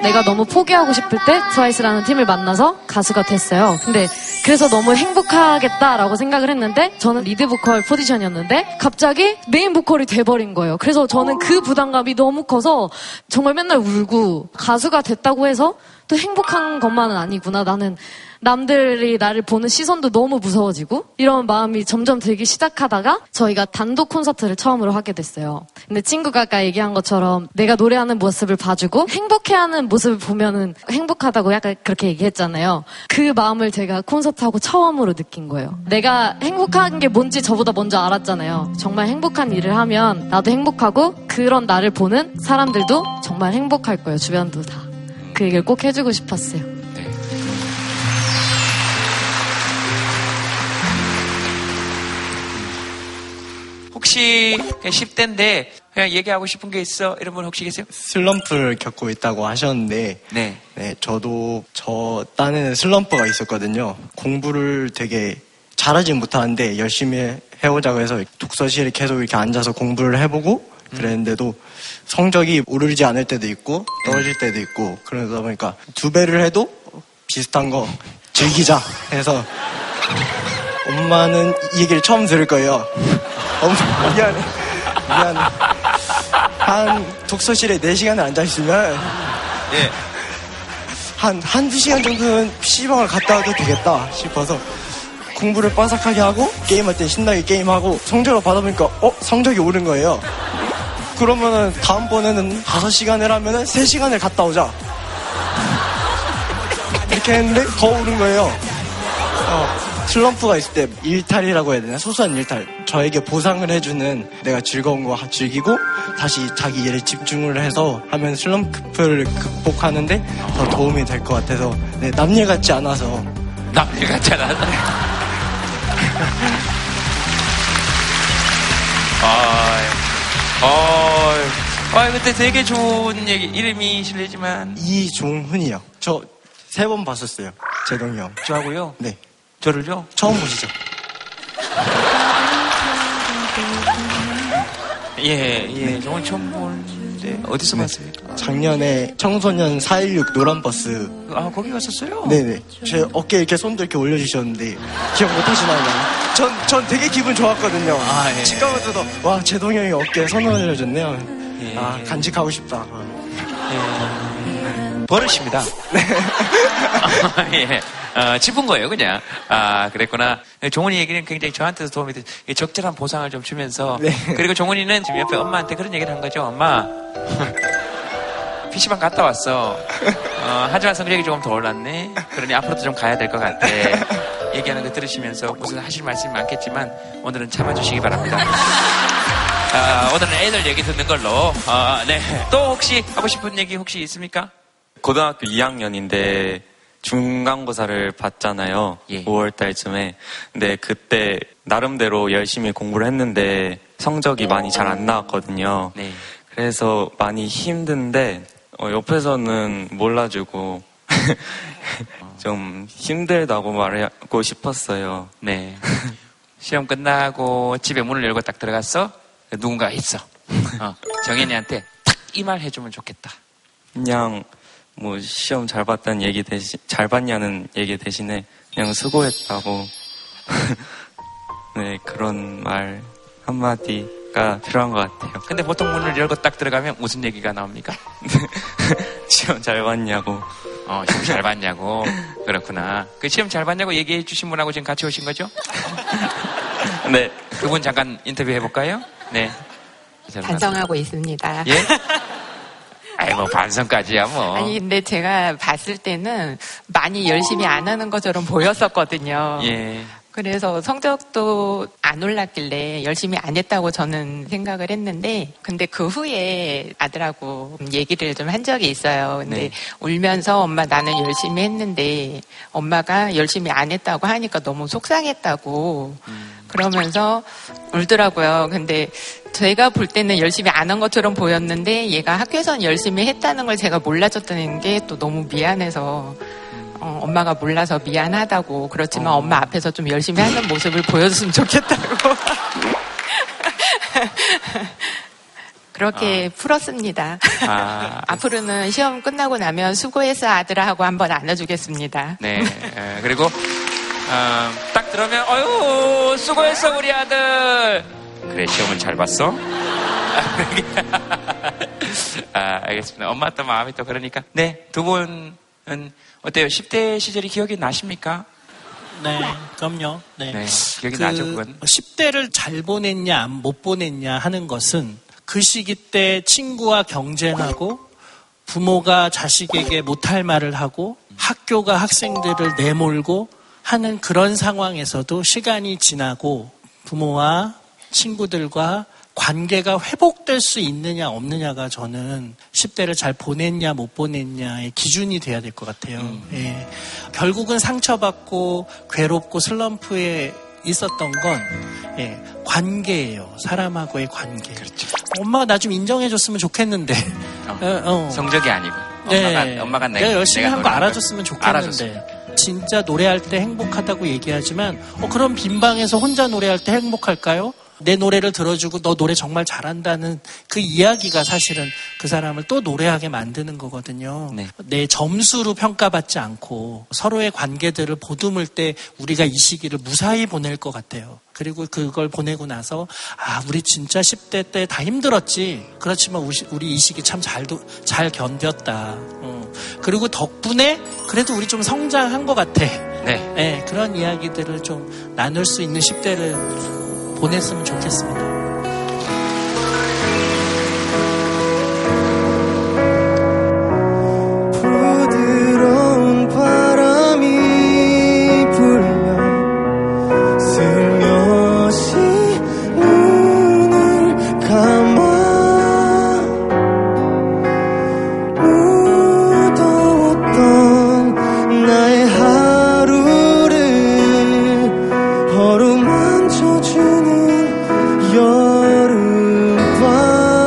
내가 너무 포기하고 싶을 때 트와이스라는 팀을 만나서 가수가 됐어요. 근데 그래서 너무 행복하겠다라고 생각을 했는데 저는 리드 보컬 포지션이었는데 갑자기 메인 보컬이 돼버린 거예요. 그래서 저는 그 부담감이 너무 커서 정말 맨날 울고 가수가 됐다고 해서 또 행복한 것만은 아니구나. 나는 남들이 나를 보는 시선도 너무 무서워지고 이런 마음이 점점 들기 시작하다가 저희가 단독 콘서트를 처음으로 하게 됐어요. 근데 친구가 아까 얘기한 것처럼 내가 노래하는 모습을 봐주고 행복해하는 모습을 보면은 행복하다고 약간 그렇게 얘기했잖아요. 그 마음을 제가 콘서트하고 처음으로 느낀 거예요. 내가 행복한 게 뭔지 저보다 먼저 알았잖아요. 정말 행복한 일을 하면 나도 행복하고 그런 나를 보는 사람들도 정말 행복할 거예요. 주변도 다. 그 얘기를 꼭 해주고 싶었어요. 혹시 10대인데 그냥 얘기하고 싶은 게 있어? 이런 분 혹시 계세요? 슬럼프를 겪고 있다고 하셨는데 네, 저도 저 딴에는 슬럼프가 있었거든요. 공부를 되게 잘하진 못하는데 열심히 해오자고 해서 독서실에 계속 이렇게 앉아서 공부를 해보고 그랬는데도 성적이 오르지 않을 때도 있고 떨어질 때도 있고 그러다 보니까 두 배를 해도 비슷한 거 즐기자 해서 엄마는 이 얘기를 처음 들을 거예요. 엄마, 미안해. 한 독서실에 4시간을 앉아있으면 한두 시간 정도는 PC방을 갔다 와도 되겠다 싶어서 공부를 빠삭하게 하고 게임할 때 신나게 게임하고 성적을 받아보니까 성적이 오른 거예요. 그러면은 다음번에는 5시간을 하면은 3시간을 갔다 오자 이렇게 했는데 더 오른 거예요. 슬럼프가 있을 때 일탈이라고 해야 되나? 소소한 일탈. 저에게 보상을 해주는 내가 즐거운 거 즐기고 다시 자기 일에 집중을 해서 하면 슬럼프를 극복하는데 더 도움이 될 것 같아서 남일 같지 않아서 아, 그때 되게 좋은 얘기, 이름이 실례지만. 이종훈이요. 저 3번 봤었어요. 제동이 형. 저하고요? 네. 저를요? 처음 보시죠. 예, 예. 정말 처음 보는데. 어디서 봤습니까? 작년에 청소년 416 노란 버스. 아, 거기 갔었어요? 네네. 제 어깨에 이렇게 손들 이렇게 올려주셨는데, 기억 못하시나요? 전 되게 기분 좋았거든요. 아, 예. 직감으로도, 와, 제동이 형이 어깨에 손을 올려줬네요. 예. 아, 간직하고 싶다. 예. 버릇입니다. 네. 아, 예. 짚은 거예요, 그냥. 아, 그랬구나. 종훈이 얘기는 굉장히 저한테도 도움이 돼. 적절한 보상을 좀 주면서. 네. 그리고 종훈이는 지금 옆에 엄마한테 그런 얘기를 한 거죠. 엄마. PC방 갔다 왔어. 하지만 성적이 조금 더 올랐네. 그러니 앞으로도 좀 가야 될 것 같아. 얘기하는 거 들으시면서 무슨 하실 말씀이 많겠지만 오늘은 참아주시기 바랍니다. 오늘은 애들 얘기 듣는 걸로. 네. 또 혹시 하고 싶은 얘기 혹시 있습니까? 고등학교 2학년인데 중간고사를 봤잖아요. 예. 5월 달쯤에. 근데 그때 나름대로 열심히 공부를 했는데 성적이 많이 잘 안 나왔거든요. 네. 그래서 많이 힘든데 옆에서는 몰라주고 좀 힘들다고 말하고 싶었어요. 네. 시험 끝나고 집에 문을 열고 딱 들어갔어. 누군가가 있어. 정현이한테 딱 이 말 해주면 좋겠다. 그냥 뭐 시험 잘 봤다는 얘기 대신 잘 봤냐는 얘기 대신에 그냥 수고했다고 네 그런 말 한마디가 필요한 것 같아요. 근데 보통 문을 열고 딱 들어가면 무슨 얘기가 나옵니까? 시험 잘 봤냐고. 시험 잘 봤냐고. 그렇구나. 그 시험 잘 봤냐고 얘기해 주신 분하고 지금 같이 오신 거죠? 네. 그분 잠깐 인터뷰 해볼까요? 네. 반성하고 있습니다. 예? 아이, 뭐, 반성까지야, 뭐. 아니, 근데 제가 봤을 때는 많이 열심히 안 하는 것처럼 보였었거든요. 예. 그래서 성적도 안 올랐길래 열심히 안 했다고 저는 생각을 했는데, 근데 그 후에 아들하고 얘기를 좀 한 적이 있어요. 근데 네. 울면서 엄마 나는 열심히 했는데, 엄마가 열심히 안 했다고 하니까 너무 속상했다고. 그러면서 울더라고요. 근데 제가 볼 때는 열심히 안 한 것처럼 보였는데 얘가 학교에서는 열심히 했다는 걸 제가 몰라줬다는 게 또 너무 미안해서 엄마가 몰라서 미안하다고 그렇지만 엄마 앞에서 좀 열심히 하는 모습을 보여줬으면 좋겠다고 그렇게 풀었습니다. 앞으로는 시험 끝나고 나면 수고했어 아들아 하고 한번 안아주겠습니다. 네. 그리고 딱 들으면 어휴 수고했어 우리 아들 그래 시험을 잘 봤어? 알겠습니다. 엄마 또 마음이 또 그러니까 네, 두 분은 어때요? 10대 시절이 기억이 나십니까? 네 그럼요. 네. 네, 기억이 나죠 그건? 10대를 잘 보냈냐 못 보냈냐 하는 것은 그 시기 때 친구와 경쟁하고 부모가 자식에게 못할 말을 하고 학교가 학생들을 내몰고 하는 그런 상황에서도 시간이 지나고 부모와 친구들과 관계가 회복될 수 있느냐 없느냐가 저는 10대를 잘 보냈냐 못 보냈냐의 기준이 돼야 될 것 같아요. 예. 결국은 상처받고 괴롭고 슬럼프에 있었던 건 예, 관계예요. 사람하고의 관계. 그렇죠. 엄마가 나 좀 인정해줬으면 좋겠는데 성적이 아니고 네. 엄마가 내가 열심히 한 거 알아줬으면 좋겠는데 진짜 노래할 때 행복하다고 얘기하지만 그럼 빈방에서 혼자 노래할 때 행복할까요? 내 노래를 들어주고 너 노래 정말 잘한다는 그 이야기가 사실은 그 사람을 또 노래하게 만드는 거거든요. 네. 내 점수로 평가받지 않고 서로의 관계들을 보듬을 때 우리가 이 시기를 무사히 보낼 것 같아요. 그리고 그걸 보내고 나서 우리 진짜 10대 때 다 힘들었지. 그렇지만 우리 이 시기 참 잘 견뎠다. 그리고 덕분에 그래도 우리 좀 성장한 것 같아. 네. 네, 그런 이야기들을 좀 나눌 수 있는 10대를 보냈으면 좋겠습니다. 부드러운 바람이 불면 슬며시 눈을 감아 무더웠던 나의 하루를 허루만져주는 여름밤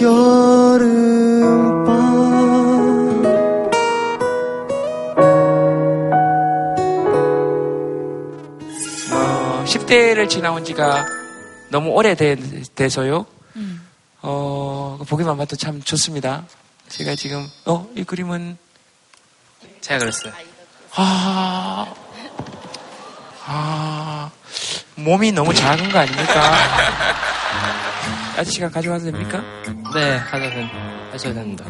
여름밤 어, 10대를 지나온 지가 너무 오래돼서요. 보기만 봐도 참 좋습니다. 제가 지금 이 그림은 제가 그렸어요. 몸이 너무 작은 거 아닙니까? 아저씨가 가져와도 됩니까? 네, 가져와도 됩니다.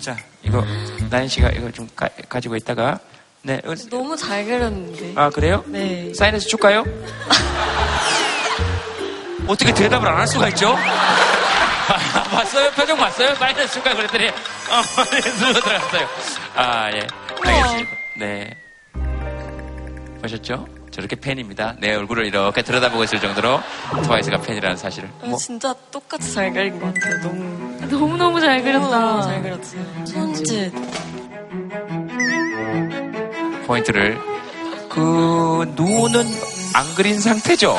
자, 이거 나연 씨가 이거 좀 가지고 있다가 네. 너무 잘 그렸는데. 아, 그래요? 네. 사인해서 줄까요? 어떻게 대답을 안 할 수가 있죠? 봤어요? 표정 봤어요? 사인해서 줄까요? 그랬더니 눈으로 들어갔어요. 아, 예. 알겠습니다. 네. 보셨죠? 저렇게 팬입니다. 내 얼굴을 이렇게 들여다보고 있을 정도로 트와이스가 팬이라는 사실을. 뭐. 진짜 똑같이 잘 그린 것 같아요. 너무너무 잘 그렸다. 너무너무 잘 그렸어요. 손짓. 포인트를. 눈은 안 그린 상태죠?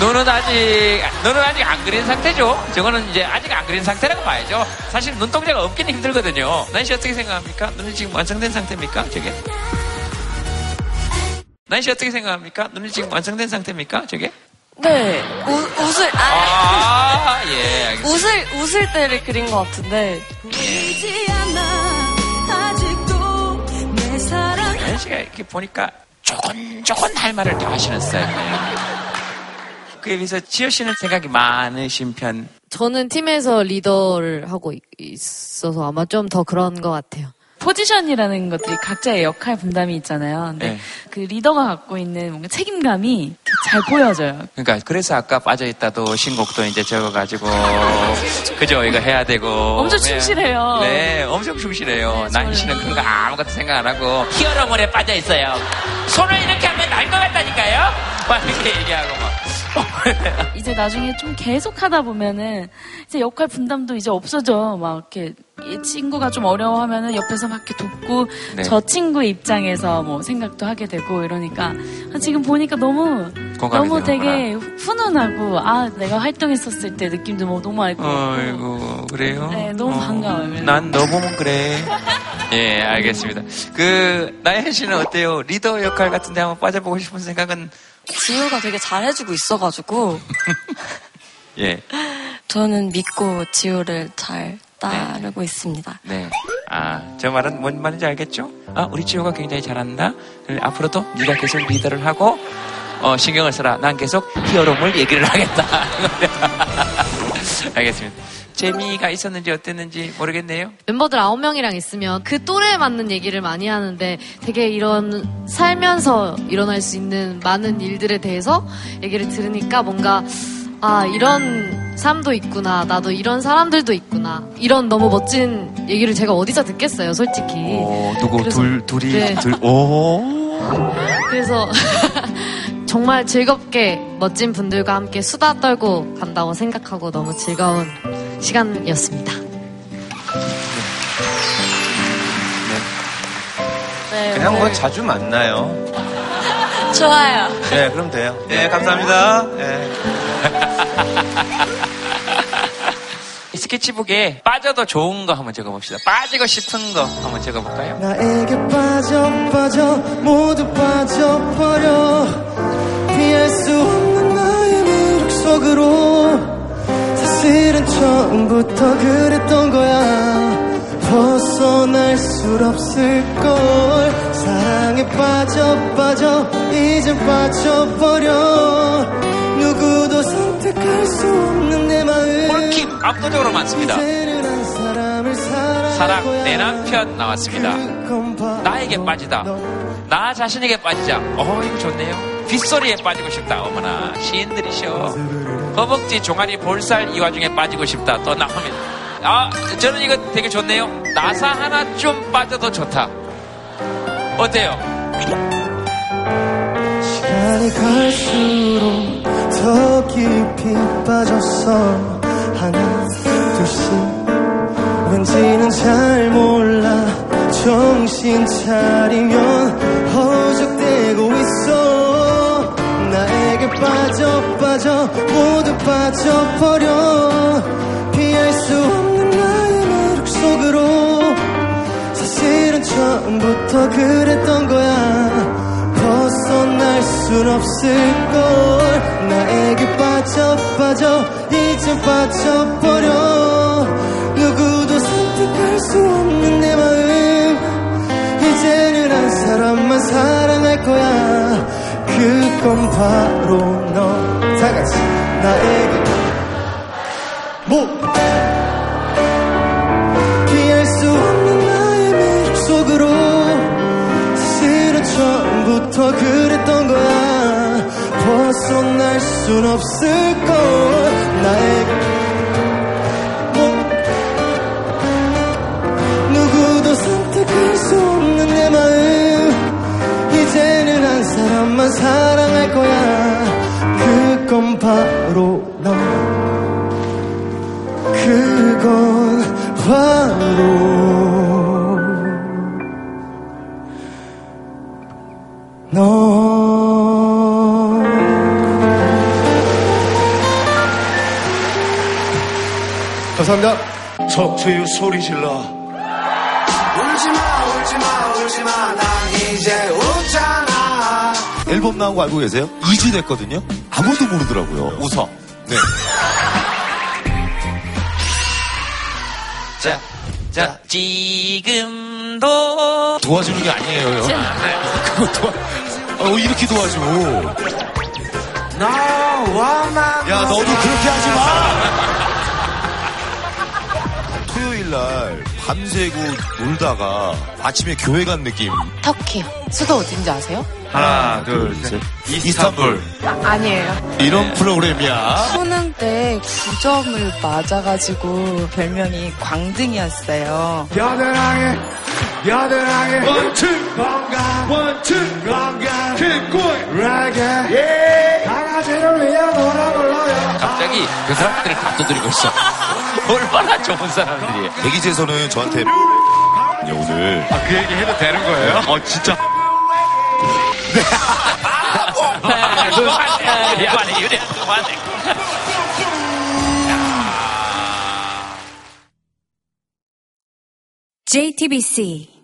눈은 아직 안 그린 상태죠? 저거는 이제 아직 안 그린 상태라고 봐야죠. 사실 눈동자가 없기는 힘들거든요. 나연 씨 어떻게 생각합니까? 눈이 지금 완성된 상태입니까? 저게? 나연 씨 어떻게 생각합니까? 눈이 지금 완성된 상태입니까? 저게? 네. 예, 알겠습니다. 웃을 때를 그린 것 같은데. 보이지 않아, 아직도 내 사랑. 나연 씨가 이렇게 보니까 조곤조곤 할 말을 다 하시는 스타일이에요. 그에 비해서 지효 씨는 생각이 많으신 편? 저는 팀에서 리더를 하고 있어서 아마 좀 더 그런 것 같아요. 포지션이라는 것들이 각자의 역할 분담이 있잖아요. 근데 네. 그 리더가 갖고 있는 뭔가 책임감이 잘 보여져요. 그러니까 그래서 아까 빠져있다도 신곡도 이제 적어가지고 그죠? 이거 해야 되고 엄청 충실해요. 네, 엄청 충실해요. 네, 나연 씨는 그런 거 아무것도 생각 안 하고 히어로물에 빠져있어요. 손을 이렇게 하면 날 것 같다니까요? 막 이렇게 얘기하고 막 이제 나중에 좀 계속 하다 보면은 이제 역할 분담도 이제 없어져. 막 이렇게 이 친구가 좀 어려워하면은 옆에서 막 이렇게 돕고 네. 저 친구 입장에서 뭐 생각도 하게 되고 이러니까 지금 보니까 너무 되게 훈훈하고 내가 활동했었을 때 느낌도 뭐 너무 알고 아이고 그래요? 네 너무 반가워요. 난 너 보면 그래. 예 알겠습니다. 나연 씨는 어때요? 리더 역할 같은데 한번 빠져보고 싶은 생각은? 지효가 되게 잘해주고 있어가지고 예 저는 믿고 지효를 잘 따르고 네. 있습니다. 네. 저 말은 뭔 말인지 알겠죠? 우리 지효가 굉장히 잘한다. 앞으로도 네가 계속 리더를 하고 신경을 써라. 난 계속 히어로물 얘기를 하겠다. 알겠습니다. 재미가 있었는지 어땠는지 모르겠네요. 멤버들 9명이랑 있으면 그 또래에 맞는 얘기를 많이 하는데 되게 이런 살면서 일어날 수 있는 많은 일들에 대해서 얘기를 들으니까 뭔가 이런 삶도 있구나. 나도 이런 사람들도 있구나. 이런 너무 멋진 얘기를 제가 어디서 듣겠어요, 솔직히. 그래서 정말 즐겁게 멋진 분들과 함께 수다 떨고 간다고 생각하고 너무 즐거운 시간이었습니다. 네. 그냥 자주 만나요. 좋아요. 네, 그럼 돼요. 네, 감사합니다. 네. 이 스케치북에 빠져도 좋은 거 한번 적어봅시다. 빠지고 싶은 거 한번 적어볼까요? 나에게 빠져 모두 빠져버려 피할 수 없는 나의 매력 속으로 사실은 처음부터 그랬던 거야. 벗어날 수 없을걸. 사랑에 빠져 이젠 빠져버려. 누구도 선택할 수 없는 내 마음. 폴킴 압도적으로 많습니다. 사랑 내 남편 나왔습니다. 나에게 빠지다. 나 자신에게 빠지자. 이거 좋네요. 빗소리에 빠지고 싶다. 어머나 시인들이셔. 허벅지 종아리 볼살 이 와중에 빠지고 싶다. 또 나옵니다. 저는 이거 되게 좋네요. 나사 하나 좀 빠져도 좋다. 어때요? 시간이 갈수록 더 깊이 빠졌어. 하나, 둘씩. 왠지는 잘 몰라. 정신 차리면 허죽대고 있어. 나에게 빠져. 빠져 모두 빠져버려. 피할 수 없는 나의 매력 속으로. 사실은 처음부터 그랬던 거야. 벗어날 순 없을걸. 나에게 빠져 이제 빠져버려. 누구도 선택할 수 없는 내 마음. 이제는 한 사람만 사랑할 거야. 그건 바로 너. 다같이 나에게 뭐 피할 수 없는 나의 매력 속으로. 사실은 처음부터 그랬던 거야. 벗어날 순 없을걸. 나에게 뭐 누구도 선택할 수 없는 내 마음. 이제는 한 사람만 사랑할 거야. 그건 바로 너. 그건 바로 너. 감사합니다. 석투유 소리 질러. 울지마 난 이제 웃잖아. 앨범 나온 거 알고 계세요? 2주 됐거든요. 아무도 모르더라고요. 웃어. 네. 자 지금도 도와주는 게 아니에요. 그거 이렇게 도와줘. 야 너도 그렇게 하지 마. 토요일 날 밤새고 놀다가 아침에 교회 간 느낌. 터키 수도 어딘지 아세요? 하나 둘 셋 이스탄불. 아니에요. 이런 네. 프로그램이야. 수능 때 9점을 맞아가지고 별명이 광등이었어요. 여드랑이 원투 건강 원투 건강 킥골 레게 예 강아지를 위한 노래 불러요. 갑자기 그 사람들을 다 두드리고 있어. 얼마나 좋은 사람들이에요. 대기지에서는 저한테 오늘 그 얘기 해도 되는 거예요? 진짜 JTBC